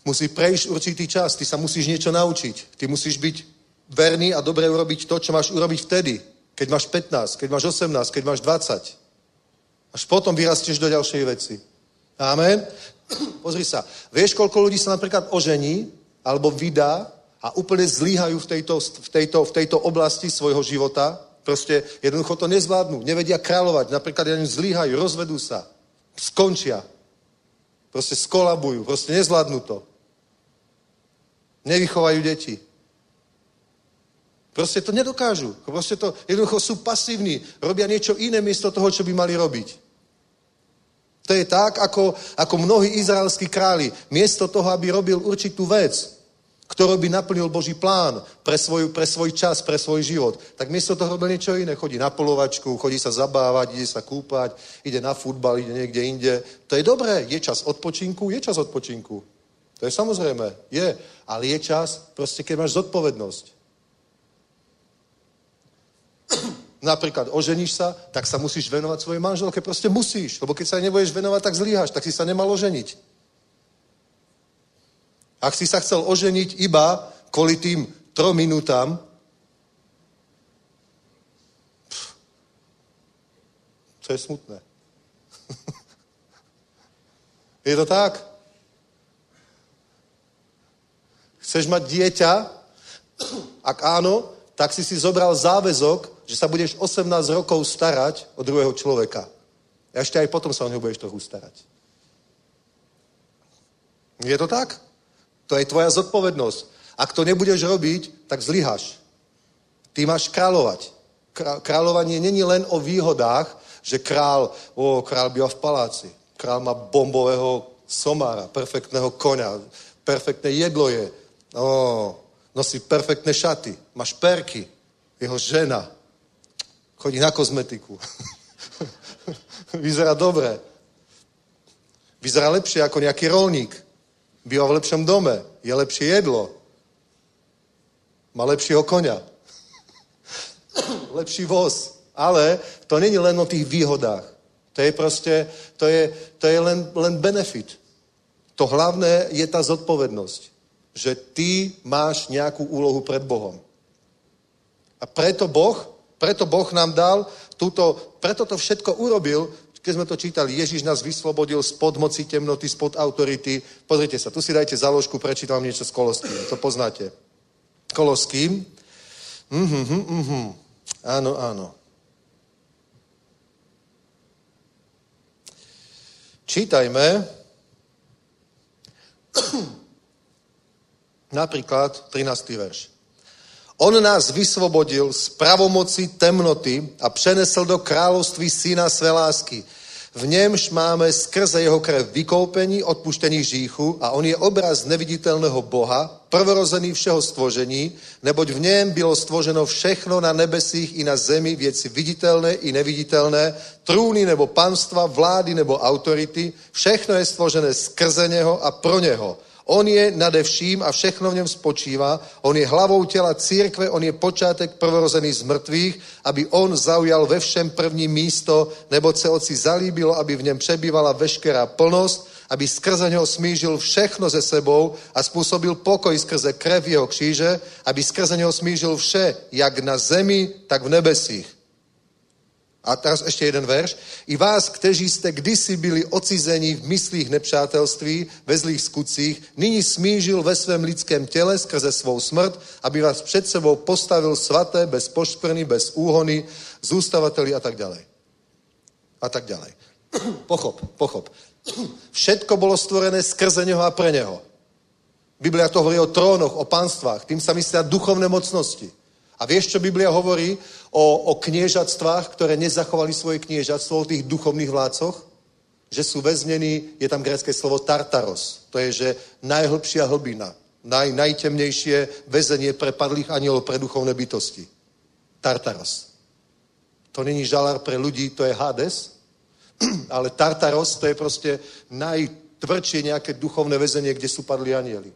Musí prejsť určitý čas, ty sa musíš niečo naučiť. Ty musíš byť verný a dobre urobiť to, čo máš urobiť vtedy, keď máš 15, keď máš 18, keď máš 20. Až potom vyrastieš do ďalšej veci. Amen? Pozri sa, vieš, koľko ľudí sa napríklad ožení alebo vydá a úplne zlíhajú v tejto oblasti svojho života? Prostě jednoducho to nezvládnu, nevedia kráľovať, napríklad ani zlíhajú, rozvedú sa, skončia, prostě skolabujú, prostě nezvládnu to. nevychovajú deti. Proste to nedokážu. Proste to jednoducho sú pasívni. Robia niečo iné miesto toho, čo by mali robiť. To je tak, ako mnohí izraelskí králi. Miesto toho, aby robil určitú vec, ktorou by naplnil Boží plán pre svoj čas, pre svoj život, tak miesto toho robil niečo iné. Chodí na polovačku, chodí sa zabávať, ide sa kúpať, ide na futbal, ide niekde inde. To je dobré. Je čas odpočinku? Je čas odpočinku. To je samozrejme. Je. Ale je čas, proste keď máš zodpovednosť. Napríklad oženíš sa, tak sa musíš venovať svojej manželke. Proste musíš. Lebo keď sa nebudeš venovať, tak zlyháš. Tak si sa nemal oženiť. Ak si sa chcel oženiť iba kvôli tým 3 minútam, to je smutné. Je to tak? Chceš mať dieťa? Ak áno, tak si si zobral záväzok, že sa budeš 18 rokov starať o druhého človeka. A ešte aj potom sa o neho budeš trochu starať. Je to tak? To je tvoja zodpovednosť. Ak to nebudeš robiť, tak zlyháš. Ty máš kráľovať. Kráľovanie není len o výhodách, že král býva v paláci. Král má bombového somára, perfektného koňa, perfektné jedlo je, nosí perfektné šaty, má šperky, jeho žena chodí na kozmetiku. Vyzerá dobre. Vyzerá lepšie ako nejaký rolník. Býva v lepšom dome, je lepšie jedlo. Má lepšieho koňa. Lepší voz. Ale to není len o tých výhodách. To je proste, to je len benefit. To hlavné je tá zodpovednosť, že ty máš nejakú úlohu pred Bohom. A preto Boh nám dal preto to všetko urobil, keď sme to čítali. Ježiš nás vyslobodil spod moci temnoty, spod autority. Pozrite sa, tu si dajte záložku, prečítam niečo s Koloským. To poznáte. Koloským. Áno, áno. Čítajme napríklad 13. verš. On nás vysvobodil z pravomoci temnoty a přenesl do království syna své lásky. V němž máme skrze jeho krev vykoupení, odpuštění hříchů a on je obraz neviditelného Boha, prvorozený všeho stvoření, neboť v něm bylo stvořeno všechno na nebesích i na zemi, věci viditelné i neviditelné, trůny nebo panstva, vlády nebo autority, všechno je stvořené skrze něho a pro něho. On je nade vším a všechno v něm spočívá. On je hlavou těla církve, on je počátek prvorozený z mrtvých, aby on zaujal ve všem první místo, neboť se Otci zalíbilo, aby v něm přebývala veškerá plnost, aby skrze něho smížil všechno ze sebou a způsobil pokoj skrze krev jeho kříže, aby skrze něho smížil vše, jak na zemi, tak v nebesích. A teraz ještě jeden verš. I vás, kteří jste kdysi byli odcizeni v myslích nepřátelství, ve zlých skutcích, nyní smížil ve svém lidském těle skrze svou smrt, aby vás před sebou postavil svaté, bez poškvrny, bez úhony, zůstavateli a tak dále. A tak dále. Pochop. Všetko bylo stvorené skrze něho a pre něho. Biblia to hovorí o trónoch, o panstvách, tým sa myslí na duchovné mocnosti. A vieš, čo Biblia hovorí o kniežatstvách, ktoré nezachovali svoje kniežatstvo, o tých duchovných vládcoch? Že sú väznení, je tam grécké slovo Tartaros. To je, že najhlbšia hlbina, najtemnejšie väzenie pre padlých anielov, pre duchovné bytosti. Tartaros. To není žalár pre ľudí, to je Hades, ale Tartaros to je proste najtvrdšie nejaké duchovné väzenie, kde sú padlí anieli.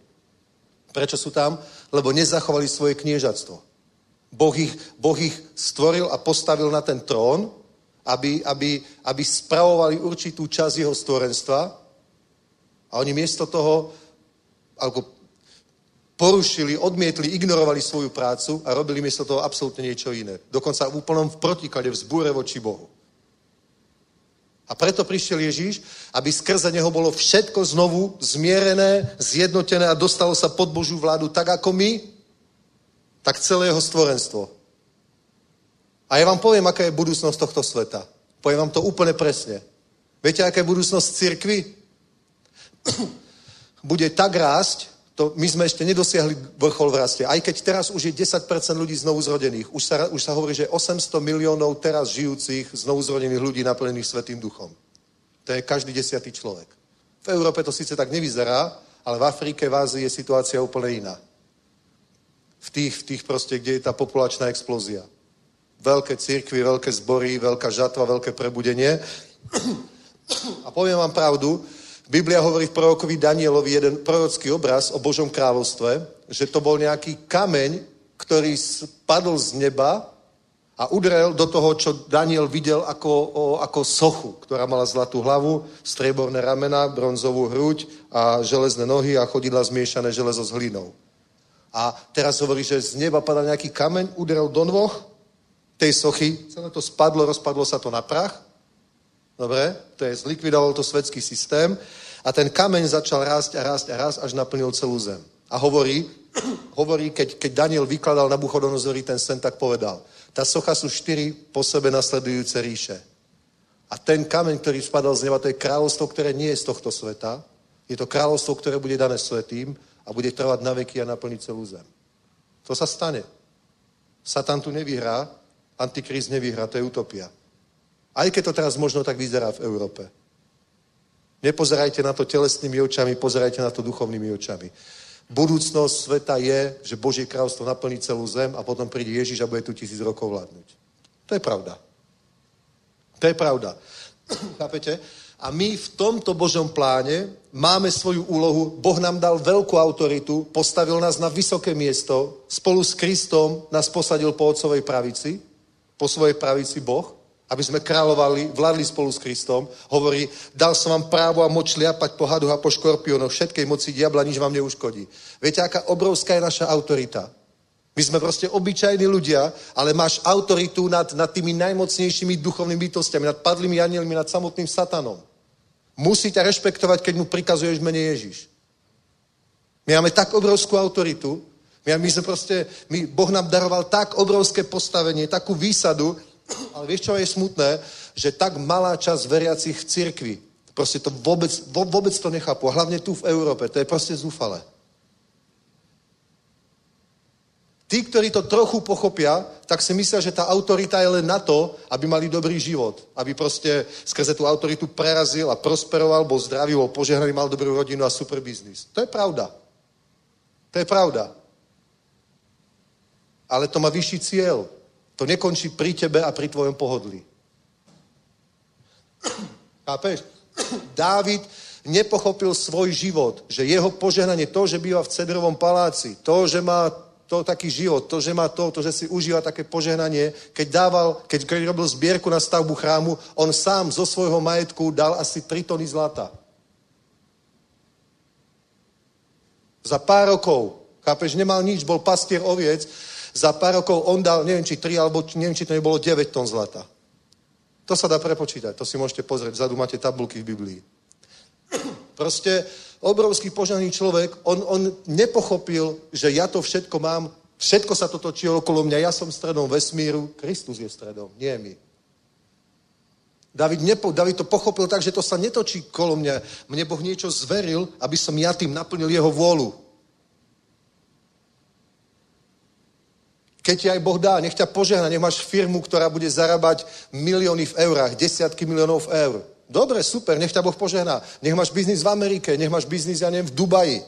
Prečo sú tam? Lebo nezachovali svoje kniežatstvo. Boh ich stvoril a postavil na ten trón, aby spravovali určitú časť jeho stvorenstva a oni miesto toho porušili, odmietli, ignorovali svoju prácu a robili miesto toho absolútne niečo iné. Dokonca v úplnom protiklade, v zbúre voči Bohu. A preto prišiel Ježíš, aby skrze neho bolo všetko znovu zmierené, zjednotené a dostalo sa pod Božiu vládu tak ako my, tak celé jeho stvorenstvo. A ja vám poviem, aká je budúcnosť tohto sveta. Poviem vám to úplne presne. Viete, aká je budúcnosť cirkvi? Bude tak rásť, to my sme ešte nedosiahli vrchol v raste. Aj keď teraz už je 10% ľudí znovuzrodených. Už sa hovorí, že 800 miliónov teraz žijúcich znovuzrodených ľudí naplnených Svätým Duchom. To je každý 10. človek. V Európe to sice tak nevyzerá, ale v Afrike, v Ázii je situácia úplne iná. V tých proste, kde je tá populačná explózia. Veľké cirkvy, veľké zbory, veľká žatva, veľké prebudenie. A poviem vám pravdu, Biblia hovorí v prorokovi Danielovi jeden prorocký obraz o Božom kráľovstve, že to bol nejaký kameň, ktorý spadol z neba a udrel do toho, čo Daniel videl ako sochu, ktorá mala zlatú hlavu, strieborné ramena, bronzovú hruď a železné nohy a chodidlá zmiešané železo s hlinou. A teraz hovorí, že z neba padal nejaký kameň, udrel do nôh tej sochy, celé to spadlo, rozpadlo sa to na prach. Dobre, to je zlikvidovalo to svetský systém a ten kameň začal rásť a rásť a rásť, až naplnil celú zem. A hovorí keď Daniel vykladal Nabuchodonozory ten sen, tak povedal, tá socha sú 4 po sebe nasledujúce ríše. A ten kameň, ktorý spadal z neba, to je kráľovstvo, ktoré nie je z tohto sveta. Je to kráľovstvo, ktoré bude dané svätým a bude trvať na veky a naplniť celú zem. To sa stane. Satan tu nevyhrá, Antikrist nevyhrá, to je utopia. Aj keď to teraz možno tak vyzerá v Európe. Nepozerajte na to telesnými očami, pozerajte na to duchovnými očami. Budúcnosť sveta je, že Božie kráľovstvo naplní celú zem a potom príde Ježiš a bude tu 1000 rokov vládnuť. To je pravda. To je pravda. Chápete? A my v tomto Božom pláne máme svoju úlohu. Boh nám dal veľkú autoritu, postavil nás na vysoké miesto, spolu s Kristom nás posadil po otcovej pravici, po svojej pravici Boh, aby sme kráľovali, vládli spolu s Kristom. Hovorí, dal som vám právo a moc šliapať po hadoch a po škorpiónoch, všetkej moci diabla, nič vám neuškodí. Viete, aká obrovská je naša autorita? My sme proste obyčajní ľudia, ale máš autoritu nad tými najmocnejšími duchovnými bytostiami, nad padlými anielmi, nad samotným satanom. Musí ťa rešpektovať, keď mu prikazuješ mene Ježiš. My máme tak obrovskú autoritu, Boh nám daroval tak obrovské postavenie, takú výsadu. Ale vieš, čo je smutné? Že tak malá časť veriacich v cirkvi proste to vôbec to nechápu. A hlavne tu v Európe. To je proste zúfale. Tí, ktorí to trochu pochopia, tak si myslia, že tá autorita je len na to, aby mali dobrý život. Aby proste skrze tú autoritu prerazil a prosperoval, bol zdravý, bol požehnaný, mal dobrú rodinu a super biznis. To je pravda. To je pravda. Ale to má vyšší cieľ. To nekončí pri tebe a pri tvojom pohodlí. Chápeš? Dávid nepochopil svoj život, že jeho požehnanie, to, že býva v Cedrovom paláci, to, že má to taký život, to, že má to, že si užíva také požehnanie, keď robil zbierku na stavbu chrámu, on sám zo svojho majetku dal asi 3 tony zlata. Za pár rokov, chápeš, nemal nič, bol pastier oviec. Za pár rokov on dal, neviem, či 3, alebo neviem, či to nebolo 9 tón zlata. To sa dá prepočítať, to si môžete pozrieť, vzadu máte tabulky v Biblii. Proste obrovský požehnaný človek, on nepochopil, že ja to všetko mám, všetko sa to točí okolo mňa, ja som stredom vesmíru, Kristus je stredom, nie my. Dávid to pochopil tak, že to sa netočí kolo mňa. Mne Boh niečo zveril, aby som ja tým naplnil jeho vôľu. Keď ti aj Boh dá, nech ťa požehná, nech máš firmu, ktorá bude zarábať milióny v eurách, desiatky miliónov v eur. Dobre, super, nech ťa Boh požehná. Nech máš biznis v Amerike, nech máš biznis, ja neviem, v Dubaji.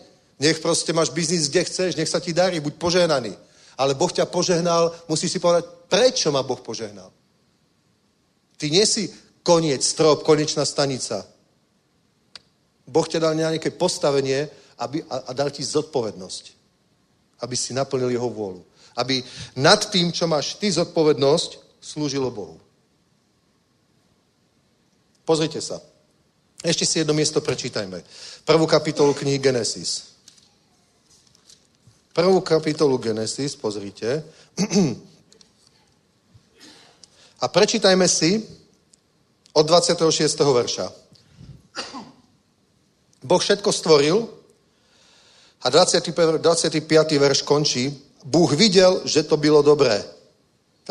Nech proste máš biznis, kde chceš, nech sa ti darí, buď požehnaný. Ale Boh ťa požehnal, musíš si povedať, prečo ma Boh požehnal. Ty nie si koniec, strop, konečná stanica. Boh ťa dal na nejaké postavenie a dal ti zodpovednosť, aby si naplnil jeho vôľu. Aby nad tým, čo máš ty zodpovednosť, slúžilo Bohu. Pozrite sa. Ešte si jedno miesto prečítajme. 1. kapitolu knihy Genesis. 1. kapitolu Genesis, pozrite. A prečítajme si od 26. verša. Boh všetko stvoril a 25. verš končí. Bůh viděl, že to bylo dobré.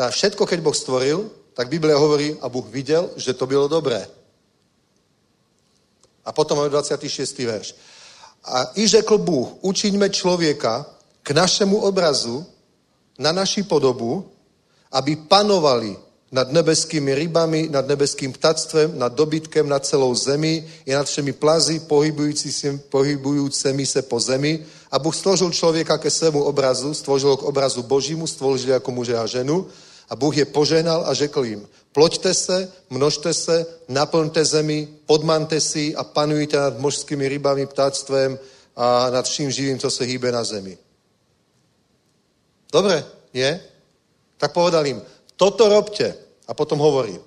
A všetko, keď Boh stvoril, tak Biblia hovorí, a Bůh viděl, že to bylo dobré. A potom máme 26. verš. A i řekl Bůh, učiňme člověka k našemu obrazu, na naši podobu, aby panovali nad nebeskými rybami, nad nebeským ptactvem, nad dobytkem, nad celou zemí i nad všemi plazy pohybujícími se po zemi. A Bůh stvořil člověka ke svému obrazu, stvořil k obrazu Božímu, stvořil jako muže a ženu. A Bůh je požehnal a řekl jim, ploďte se, množte se, naplňte zemi, podmante si a panujte nad mořskými rybami, ptáctvem a nad vším živým, co se hýbe na zemi. Dobre, je? Tak povedal jim, toto robte. A potom hovorí.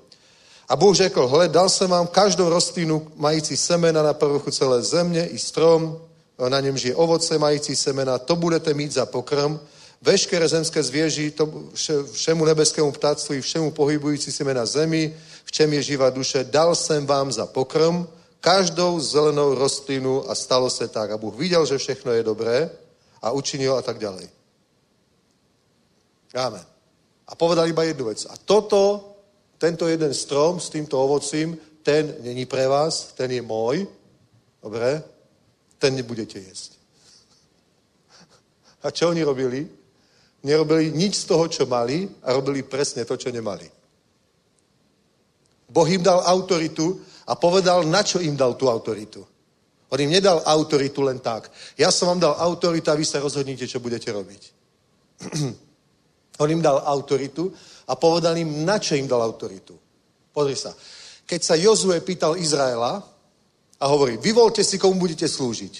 A Bůh řekl, hle, dal jsem vám každou rostlinu mající semena na povrchu celé země i strom, na něm žije ovoce mající semena, to budete mít za pokrm. Veškeré zemské zvěří, všemu nebeskému ptáctvu i všemu pohybující se na zemi, v čem je živá duše, dal jsem vám za pokrm každou zelenou rostlinu a stalo se tak. A Bůh viděl, že všechno je dobré a učinil a tak ďalej. Amen. A povedal iba jednu vec. A tento jeden strom s týmto ovocím, ten není pre vás, ten je môj. Dobre? Ten nebudete jesť. A čo oni robili? Nerobili nič z toho, čo mali a robili presne to, čo nemali. Boh im dal autoritu a povedal, na čo im dal tú autoritu. On im nedal autoritu len tak. Ja som vám dal autoritu a vy sa rozhodnite, čo budete robiť. On im dal autoritu a povedal im, na čo im dal autoritu. Pozri sa. Keď sa Jozue pýtal Izraela a hovorí, vyvolte si, komu budete slúžiť.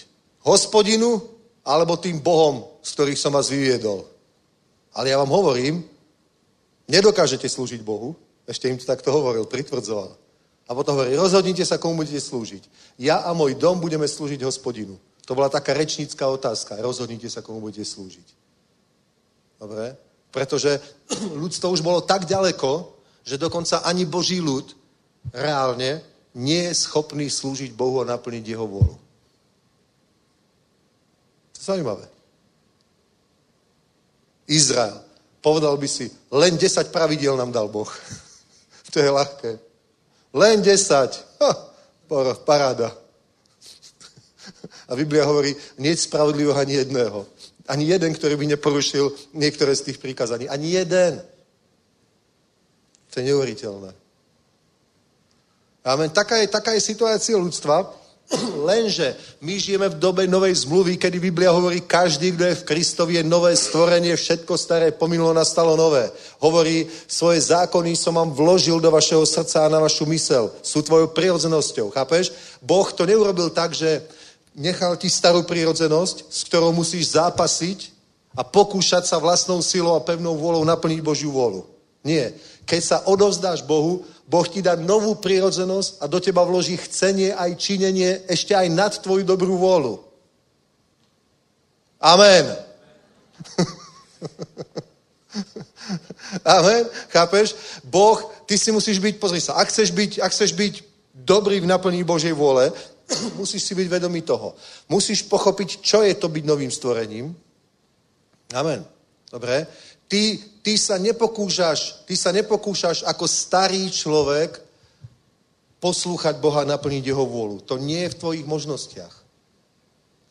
Hospodinu alebo tým bohom, z ktorých som vás vyviedol. Ale ja vám hovorím, nedokážete slúžiť Bohu. Ešte im to takto hovoril, pritvrdzoval. A potom hovorí, rozhodnite sa, komu budete slúžiť. Ja a môj dom budeme slúžiť hospodinu. To bola taká rečnícka otázka. Rozhodnite sa, komu budete slúžiť. Dobre? Pretože ľudstvo už bolo tak ďaleko, že dokonca ani Boží ľud reálne nie je schopný slúžiť Bohu a naplniť jeho vôľu. To je zaujímavé. Izrael. Povedal by si, len 10 pravidiel nám dal Boh. To je ľahké. Len 10. Paráda. A Biblia hovorí, nie je spravodlivého ani jedného. Ani jeden, ktorý by neporušil niektoré z tých príkazaní. Ani jeden. To je neuveriteľné. Amen. Taká je situácia ľudstva, lenže my žijeme v dobe novej zmluvy, kedy Biblia hovorí, každý, kdo je v Kristovi, je nové stvorenie, všetko staré pominulo, nastalo nové. Hovorí, svoje zákony som vám vložil do vašeho srdca a na vašu mysel. Sú tvojou prirodzenosťou, chápeš? Boh to neurobil tak, že nechal ti starú prirodzenosť, s ktorou musíš zápasiť a pokúšať sa vlastnou silou a pevnou vôľou naplniť Božiu vôľu. Nie. Keď sa odovzdáš Bohu, Boh ti dá novú prírodzenosť a do teba vloží chcenie aj činenie ešte aj nad tvoju dobrú vôľu. Amen. Amen. Chápeš? Boh, ty si musíš byť, pozri sa, ak chceš byť dobrý v naplní Božej vôle, musíš si byť vedomý toho. Musíš pochopiť, čo je to byť novým stvorením. Amen. Dobre? Ty sa nepokúšaš ako starý človek poslúchať Boha a naplniť jeho vôľu. To nie je v tvojich možnostiach.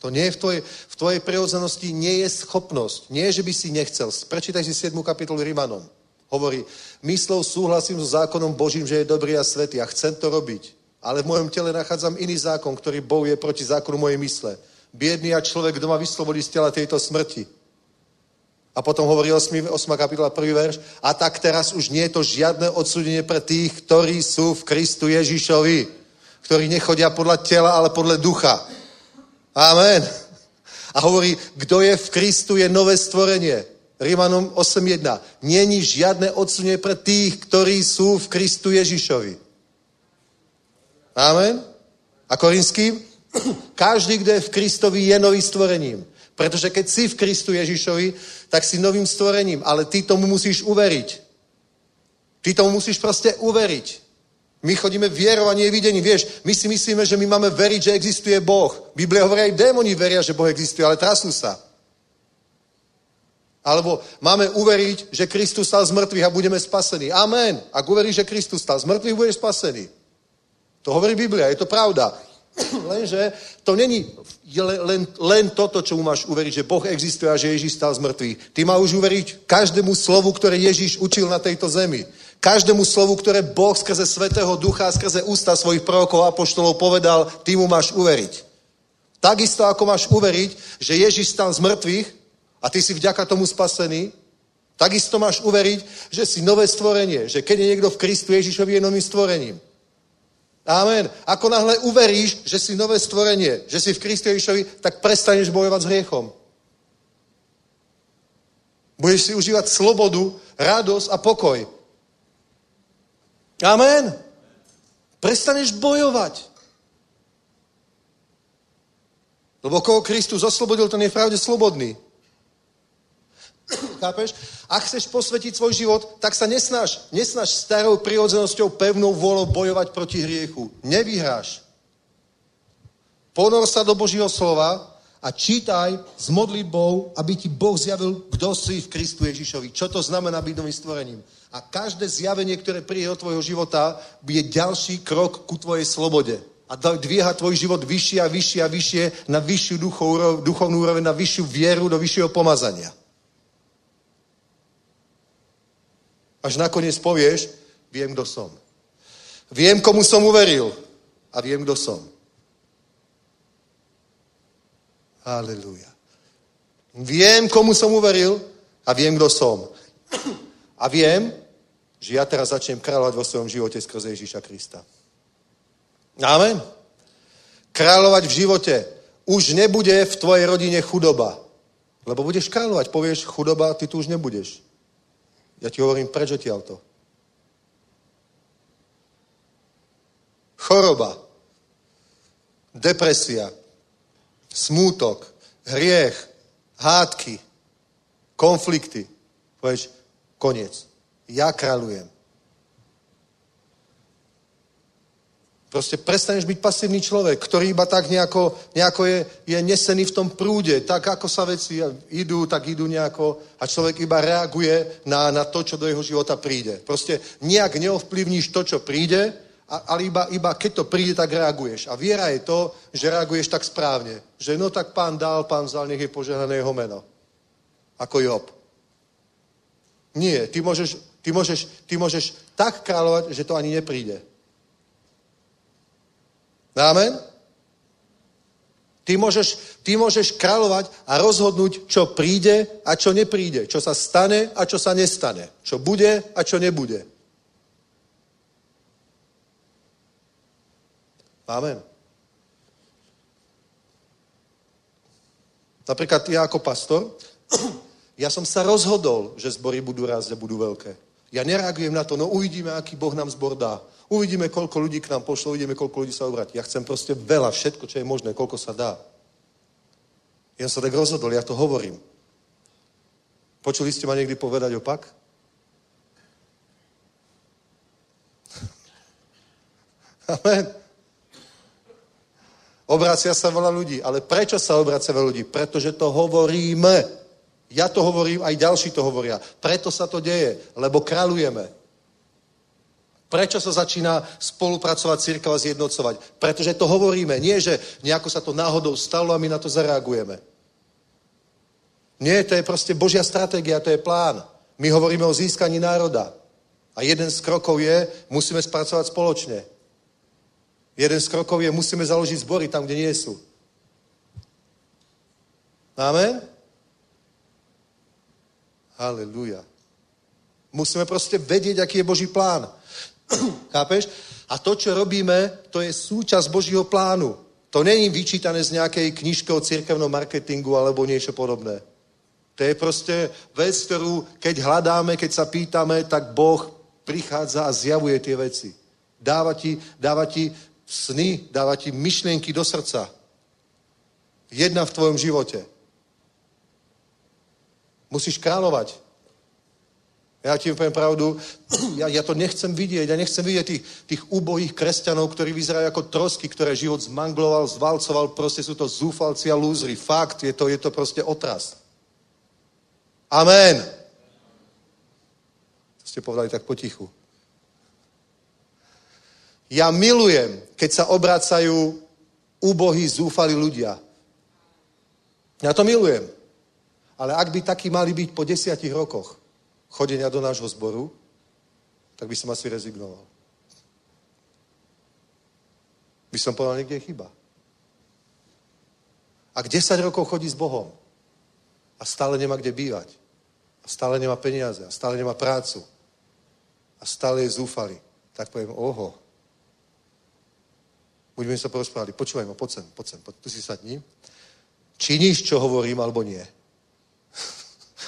To nie je v tvojej prirodzenosti, nie je schopnosť. Nie, že by si nechcel. Prečítaj si 7. kapitolu Rimanom. Hovorí, myslou súhlasím so zákonom Božím, že je dobrý a svätý a chcem to robiť. Ale v mojom tele nachádzam iný zákon, ktorý bojuje proti zákonu mojej mysle. Biedný a človek doma vyslobodí z tela tejto smrti. A potom hovorí 8. kapitola 1. verš. A tak teraz už nie je to žiadne odsúdenie pre tých, ktorí sú v Kristu Ježišovi, ktorí nechodia podľa tela, ale podľa ducha. Amen. A hovorí, kto je v Kristu, je nové stvorenie. Rímanom 8.1. Není žiadne odsúdenie pre tých, ktorí sú v Kristu Ježišovi. Amen. A Korinským? Každý, kto je v Kristovi, je novým stvorením. Pretože keď si v Kristu Ježišovi, tak si novým stvorením. Ale ty tomu musíš uveriť. Ty tomu musíš proste uveriť. My chodíme vierou a nie videním. Vieš, my si myslíme, že my máme veriť, že existuje Boh. Biblia hovorí, aj démoni veria, že Boh existuje, ale trasú sa. Alebo máme uveriť, že Kristus stal z mŕtvych a budeme spasení. Amen. Ak uveríš, že Kristus stal z mŕtvych, budeš spasený. To hovorí Biblia, je to pravda. Lenže to není len toto, čomu máš uveriť, že Boh existuje a že Ježíš stál z mrtvých. Ty máš uveriť každému slovu, ktoré Ježíš učil na tejto zemi. Každému slovu, ktoré Boh skrze Svätého Ducha a skrze ústa svojich prorokov a apoštolov povedal, ty mu máš uveriť. Takisto, ako máš uveriť, že Ježíš stál z mrtvých a ty si vďaka tomu spasený, takisto máš uveriť, že si nové stvorenie, že keď je niekto v Kristu, Ježíšovi je novým stvorením. Amen. Ako náhle uveríš, že si nové stvorenie, že si v Kristu Ježíšovi, tak prestaneš bojovat s hriechom. Budeš si užívat slobodu, radost a pokoj. Amen. Prestaneš bojovat. Lebo koho Kristus oslobodil, ten je pravde slobodný. Chápeš? A chceš posvetiť svoj život, tak sa nesnaž starou prirodzenosťou, pevnou vôľou bojovať proti hriechu. Nevyhráš. Ponor sa do Božího slova a čítaj s modlitbou, aby ti Boh zjavil, kdo si v Kristu Ježišovi. Čo to znamená byť novým stvorením. A každé zjavenie, ktoré príde od tvojho života, je ďalší krok ku tvojej slobode. A dvíha tvoj život vyššie a vyššie a vyššie na vyššiu duchovnú úroveň, na vyššiu vieru, do vyššieho pomazania. Až nakonec povieš, viem, kdo som. Viem, komu som uveril. A viem, kdo som. Halelúja. Viem, komu som uveril. A viem, kdo som. A viem, že ja teraz začnem kráľovať vo svojom živote skrze Ježíša Krista. Amen. Kráľovať v živote. Už nebude v tvojej rodine chudoba. Lebo budeš kráľovať. Povieš, chudoba, ty tu už nebudeš. Ja ti hovorím, preč odtiaľ to. Choroba, depresia, smútok, hriech, hádky, konflikty. Povieš, koniec. Ja kráľujem. Proste prestaneš byť pasívny človek, ktorý iba tak nejako je nesený v tom prúde. Tak ako sa veci idú, tak idú nejako a človek iba reaguje na to, čo do jeho života príde. Proste nejak neovplyvníš to, čo príde, ale iba keď to príde, tak reaguješ. A viera je to, že reaguješ tak správne. Že no tak pán dal, pán vzal, nech je požehnané jeho meno. Ako Job. Nie, ty môžeš tak kráľovať, že to ani nepríde. Amen? Ty môžeš kráľovať a rozhodnúť, čo príde a čo nepríde. Čo sa stane a čo sa nestane. Čo bude a čo nebude. Amen. Napríklad ja ako pastor, ja som sa rozhodol, že zbory budú rásť a budú veľké. Ja nereagujem na to, no uvidíme, aký Boh nám zbor dá. Uvidíme, koľko ľudí k nám pošlo, uvidíme, koľko ľudí sa obráti. Ja chcem proste veľa, všetko, čo je možné, koľko sa dá. Ja sa tak rozhodol, ja to hovorím. Počuli ste ma niekdy povedať opak? Amen. Obracia sa veľa ľudí. Ale prečo sa obracia veľa ľudí? Pretože to hovoríme. Ja to hovorím, aj ďalší to hovoria. Preto sa to deje, lebo kráľujeme. Prečo sa začína spolupracovať cirkev a zjednocovať? Pretože to hovoríme. Nie, že nejako sa to náhodou stalo a my na to zareagujeme. Nie, to je proste Božia stratégia, to je plán. My hovoríme o získaní národa. A jeden z krokov je, musíme spracovať spoločne. Jeden z krokov je, musíme založiť zbory tam, kde nie sú. Amen? Halelúja. Musíme proste vedieť, aký je Boží plán. Chápeš? A to, čo robíme, to je súčasť Božího plánu. To není vyčítané z nejakej knižky o cirkevnom marketingu alebo niečo podobné. To je proste vec, ktorú keď hľadáme, keď sa pýtame, tak Boh prichádza a zjavuje tie veci. Dáva ti sny, dáva ti myšlienky do srdca. Jedna v tvojom živote. Musíš kráľovať. Ja ti poviem pravdu, ja to nechcem vidieť. Ja nechcem vidieť tých ubohých kresťanov, ktorí vyzerajú ako trosky, ktoré život zmangloval, zvalcoval. Proste sú to zúfalci a lúzri. Fakt, je to proste otras. Amen. To ste povedali tak potichu. Ja milujem, keď sa obracajú ubohí, zúfali ľudia. Ja to milujem. Ale ak by takí mali byť po 10 rokoch chodenia do nášho zboru, tak by som asi rezignoval. By som povedal, niekde je chyba. Ak 10 rokov chodí s Bohom a stále nemá kde bývať, a stále nemá peniaze, a stále nemá prácu, a stále je zúfali, tak poviem, oho. Budeme sa porozprávali. Počúvaj ma, poď sem, tu si sadni. Činíš, čo hovorím, alebo nie?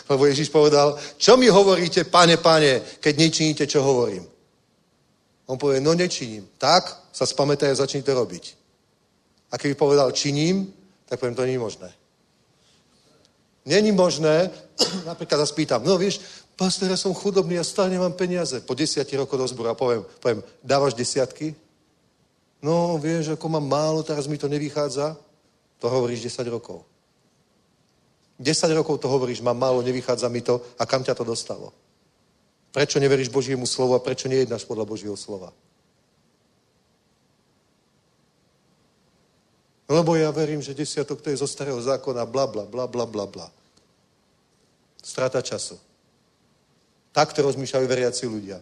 Lebo Ježíš povedal, čo mi hovoríte, pane, keď nečiníte, čo hovorím? On povie, no nečiním. Tak sa spamätaj a začni to robiť. A keby povedal, činím, tak poviem, to nie je možné. Není možné, napríklad sa spýtam, no vieš, pastor, ja som chudobný, ja stále nemám peniaze. Po 10 rokoch do zboru a poviem, dávaš desiatky? No, vieš, ako mám málo, teraz mi to nevychádza. To hovoríš 10 rokov. 10 rokov to hovoríš, mám málo, nevychádza mi to a kam ťa to dostalo? Prečo neveríš Božiemu slovu a prečo nejednáš podľa Božieho slova? Lebo ja verím, že desiatok to je zo starého zákona, bla, bla, bla, bla, bla, bla. Strata času. Takto rozmýšľajú veriaci ľudia.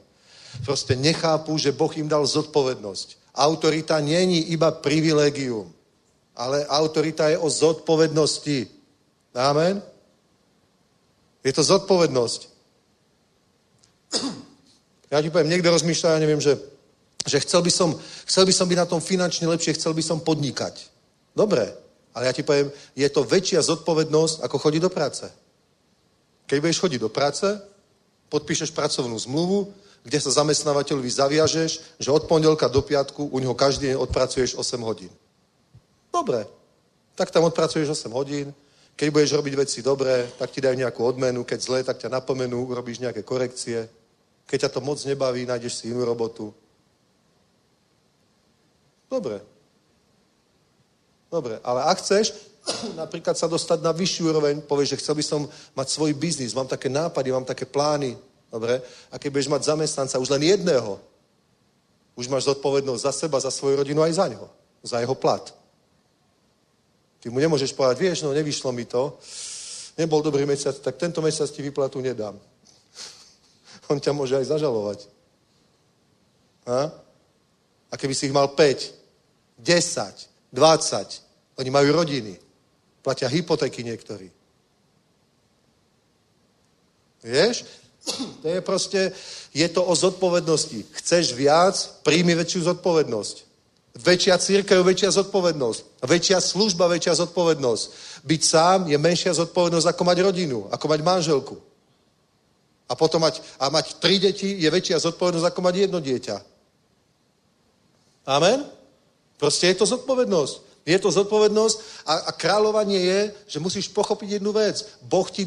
Proste nechápu, že Boh im dal zodpovednosť. Autorita není iba privilegium, ale autorita je o zodpovednosti. Amen? Je to zodpovednosť. Ja ti poviem, niekde rozmýšľa, ja neviem, že chcel by som byť na tom finančne lepšie, chcel by som podnikať. Dobre, ale ja ti poviem, je to väčšia zodpovednosť, ako chodiť do práce. Keď budeš chodiť do práce, podpíšeš pracovnú zmluvu, kde sa zamestnávateľovi zaviažeš, že od pondelka do piatku u neho každý deň odpracuješ 8 hodín. Dobre, tak tam odpracuješ 8 hodín, keď budeš robiť veci dobré, tak ti dajú nejakú odmenu, keď zle, tak ťa napomenú, urobíš nejaké korekcie. Keď ťa to moc nebaví, nájdeš si inú robotu. Dobre, ale ak chceš napríklad sa dostať na vyšší úroveň, povieš, že chcel by som mať svoj biznis, mám také nápady, mám také plány, dobre? A keď budeš mať zamestnanca, už len jedného, už máš zodpovednosť za seba, za svoju rodinu aj za neho, za jeho plat. Ty mu nemôžeš povedať, vieš, no nevyšlo mi to, nebol dobrý mesiac, tak tento mesiac ti výplatu nedám. On ťa môže aj zažalovať. A keby si ich mal 5, 10, 20, oni majú rodiny, platia hypotéky niektorí. Vieš? To je proste, je to o zodpovednosti. Chceš viac, príjmi väčšiu zodpovednosť. Väčšia cirkev, väčšia zodpovednosť. Väčšia služba, väčšia zodpovednosť. Byť sám je menšia zodpovednosť, ako mať rodinu, ako mať manželku. A potom mať 3 deti je väčšia zodpovednosť, ako mať 1 dieťa. Amen? Proste je to zodpovednosť. Je to zodpovednosť a kráľovanie je, že musíš pochopiť jednu vec. Boh ti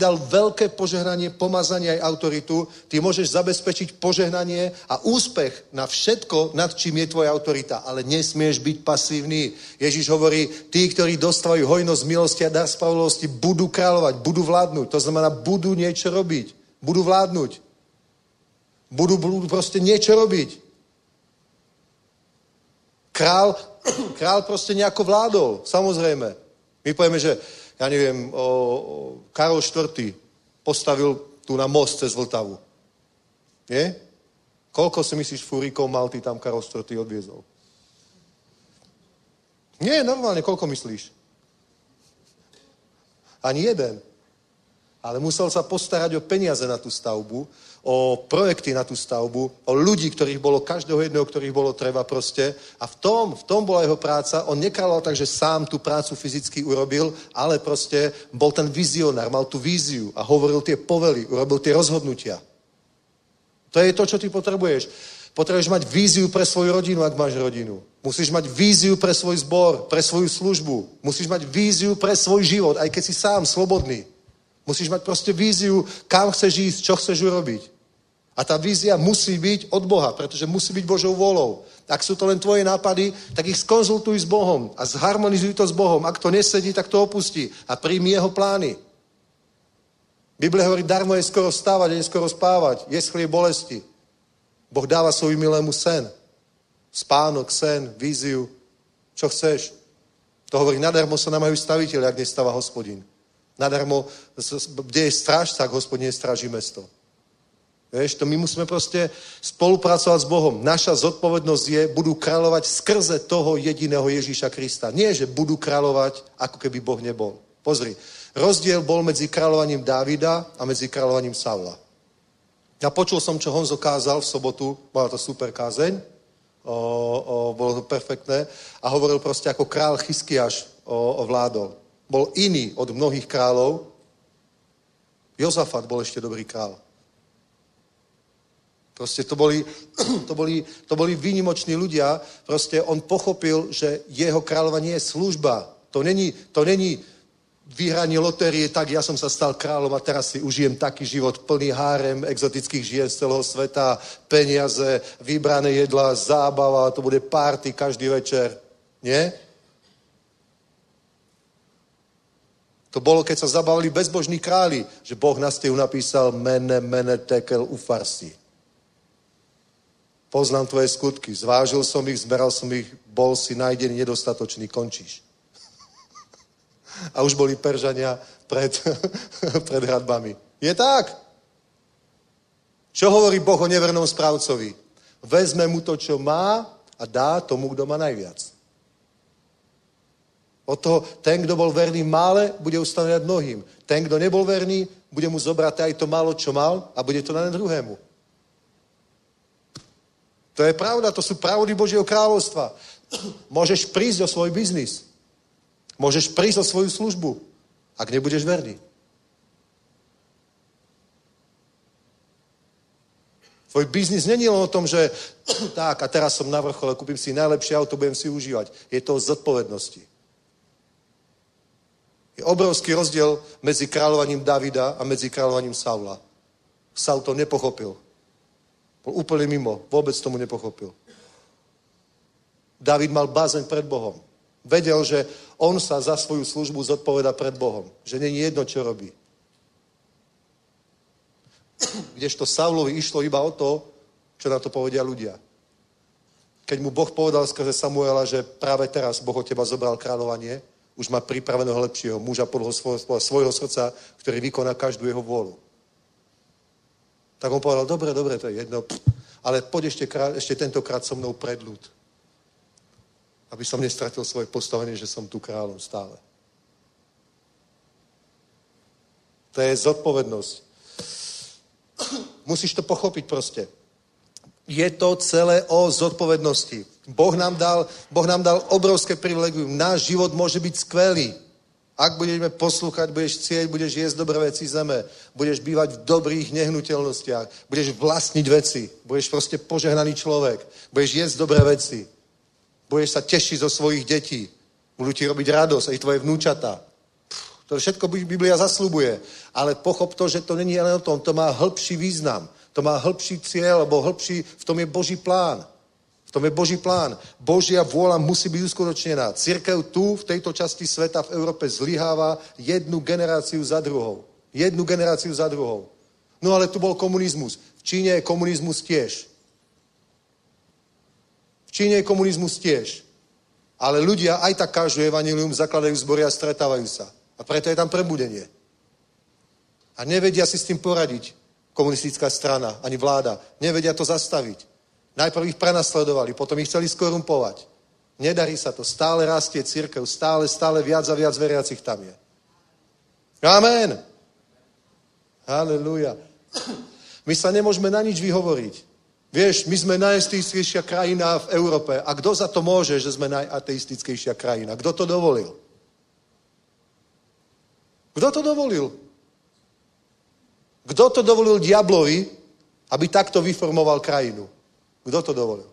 dal veľké požehnanie, pomazanie aj autoritu. Ty môžeš zabezpečiť požehnanie a úspech na všetko, nad čím je tvoja autorita. Ale nesmieš byť pasívny. Ježiš hovorí, tí, ktorí dostávajú hojnosť milosti a dar spravodlivosti, budú kráľovať, budú vládnuť. To znamená, budú niečo robiť. Budú vládnuť. Budú proste niečo robiť. Král proste nejako vládol, samozrejme. My povieme, že, ja neviem, Karol IV. Postavil tu na most cez Vltavu. Nie? Koľko si myslíš fúrikov Malty tam Karol IV. Odviezol? Nie, normálne, koľko myslíš? Ani jeden. Ale musel sa postarať o peniaze na tú stavbu, o projekty na tú stavbu, o ľudí, ktorých bolo, každého jedného, ktorých bolo treba proste. A v tom bola jeho práca. On nekráľoval tak, že sám tú prácu fyzicky urobil, ale proste bol ten vizionár, mal tú víziu a hovoril tie povely, urobil tie rozhodnutia. To je to, čo ty potrebuješ. Potrebuješ mať víziu pre svoju rodinu, ak máš rodinu. Musíš mať víziu pre svoj zbor, pre svoju službu. Musíš mať víziu pre svoj život, aj keď si sám slobodný. Musíš mať proste víziu, kam chceš ísť, čo chceš urobiť. A tá vízia musí byť od Boha, pretože musí byť Božou vôľou. Ak sú to len tvoje nápady, tak ich skonzultuj s Bohom a zharmonizuj to s Bohom. Ak to nesedí, tak to opustí a príjmi jeho plány. Biblia hovorí, darmo je skoro vstávať a neskoro spávať. Je chlieb bolesti. Boh dáva svojmu milému sen. Spánok, sen, víziu. Čo chceš? To hovorí, nadarmo sa namajú staviteľi, ak nestáva Hospodin. Nadarmo, kde je stráž, tak Hospodin stráži mesto. Vieš, to my musíme prostě spolupracovat s Bohom. Naša zodpovednosť je, budu kráľovať skrze toho jediného Ježíša Krista. Nie, že budu kráľovať, ako keby Boh nebol. Pozri, rozdiel bol medzi kráľovaním Dávida a medzi kráľovaním Saula. Ja počul som, čo Honzo kázal v sobotu, bola to super kázeň, bolo to perfektné, a hovoril prostě, ako král Chyskiaš ovládol. Bol iný od mnohých králov. Jozafat bol ešte dobrý král. Prostě to boli výnimoční ľudia. Prostě on pochopil, že jeho kráľovanie je služba. To není vyhranie lotérie, tak ja som sa stal kráľom a teraz si užijem taký život plný hárem exotických žien z celého sveta, peniaze, vybrané jedla, zábava, to bude party každý večer. Nie? To bolo, keď sa zabavili bezbožní králi, že Boh na steju napísal mene tekel u farsi. Poznám tvoje skutky, zvážil som ich, zmeral som ich, bol si nájdený nedostatočný, končíš. A už boli Peržania pred hradbami. Je tak. Čo hovorí Boh o nevernom správcovi? Vezme mu to, čo má, a dá tomu, kdo má najviac. Od toho, ten, kdo bol verný mále, bude ustanovať mnohým. Ten, kdo nebol verný, bude mu zobrať aj to málo, čo mal, a bude to dané druhému. To je pravda, to sú pravdy Božieho kráľovstva. Môžeš prísť o svoj biznis. Môžeš prísť o svoju službu, ak nebudeš verný. Tvoj biznis není len o tom, že tak a teraz som na vrchole, kúpim si najlepšie auto, budem si užívať. Je to o zodpovednosti. Je obrovský rozdiel medzi kráľovaním Davida a medzi kráľovaním Saula. Saul to nepochopil. Bol úplne mimo, vôbec tomu nepochopil. Dávid mal bázeň pred Bohom. Vedel, že on sa za svoju službu zodpoveda pred Bohom. Že není jedno, čo robí. Kdežto Saulovi išlo iba o to, čo na to povedia ľudia. Keď mu Boh povedal skrze Samuela, že práve teraz Boh od teba zobral kráľovanie, už má pripraveného lepšieho muža podľa svojho srdca, ktorý vykoná každú jeho vôľu. Tak on povedal, dobre, to je jedno, ale poď ešte tentokrát so mnou pred ľud. Aby som nestratil svoje postavenie, že som tu kráľom stále. To je zodpovednosť. Musíš to pochopiť prostě. Je to celé o zodpovednosti. Boh nám dal obrovské privilegium. Náš život môže byť skvelý. Ak budeme poslúchať, budeš cieť, budeš jesť dobré veci zeme, budeš bývať v dobrých nehnuteľnostiach, budeš vlastniť veci, budeš prostě požehnaný človek, budeš jesť dobré veci. Budeš sa tešiť zo svojich detí. Budú ti robiť radosť, aj tvoje vnúčata. To všetko Biblia zasľubuje. Ale pochop to, že to není len o tom. To má hĺbší význam. To má hĺbší cieľ, alebo hĺbší, v tom je Boží plán. V tom je Boží plán. Božia vôľa musí byť uskutočnená. Cirkev tu, v tejto časti sveta, v Európe zlyháva jednu generáciu za druhou. Jednu generáciu za druhou. No ale tu bol komunizmus. V Číne je komunizmus tiež. V Číne je komunizmus tiež. Ale ľudia aj tak kážu evanjelium, zakladajú zbory a stretávajú sa. A preto je tam prebudenie. A nevedia si s tým poradiť komunistická strana, ani vláda. Nevedia to zastaviť. Najprv ich prenasledovali, potom ich chceli skorumpovať. Nedarí sa to. Stále rastie cirkev, stále viac a viac veriacich tam je. Amen. Halelúja. My sa nemôžeme na nič vyhovoriť. Vieš, my sme najateistickejšia krajina v Európe. A kto za to môže, že sme najateistickejšia krajina? Kto to dovolil? Kto to dovolil? Kto to dovolil diablovi, aby takto vyformoval krajinu? Kto to dovolil?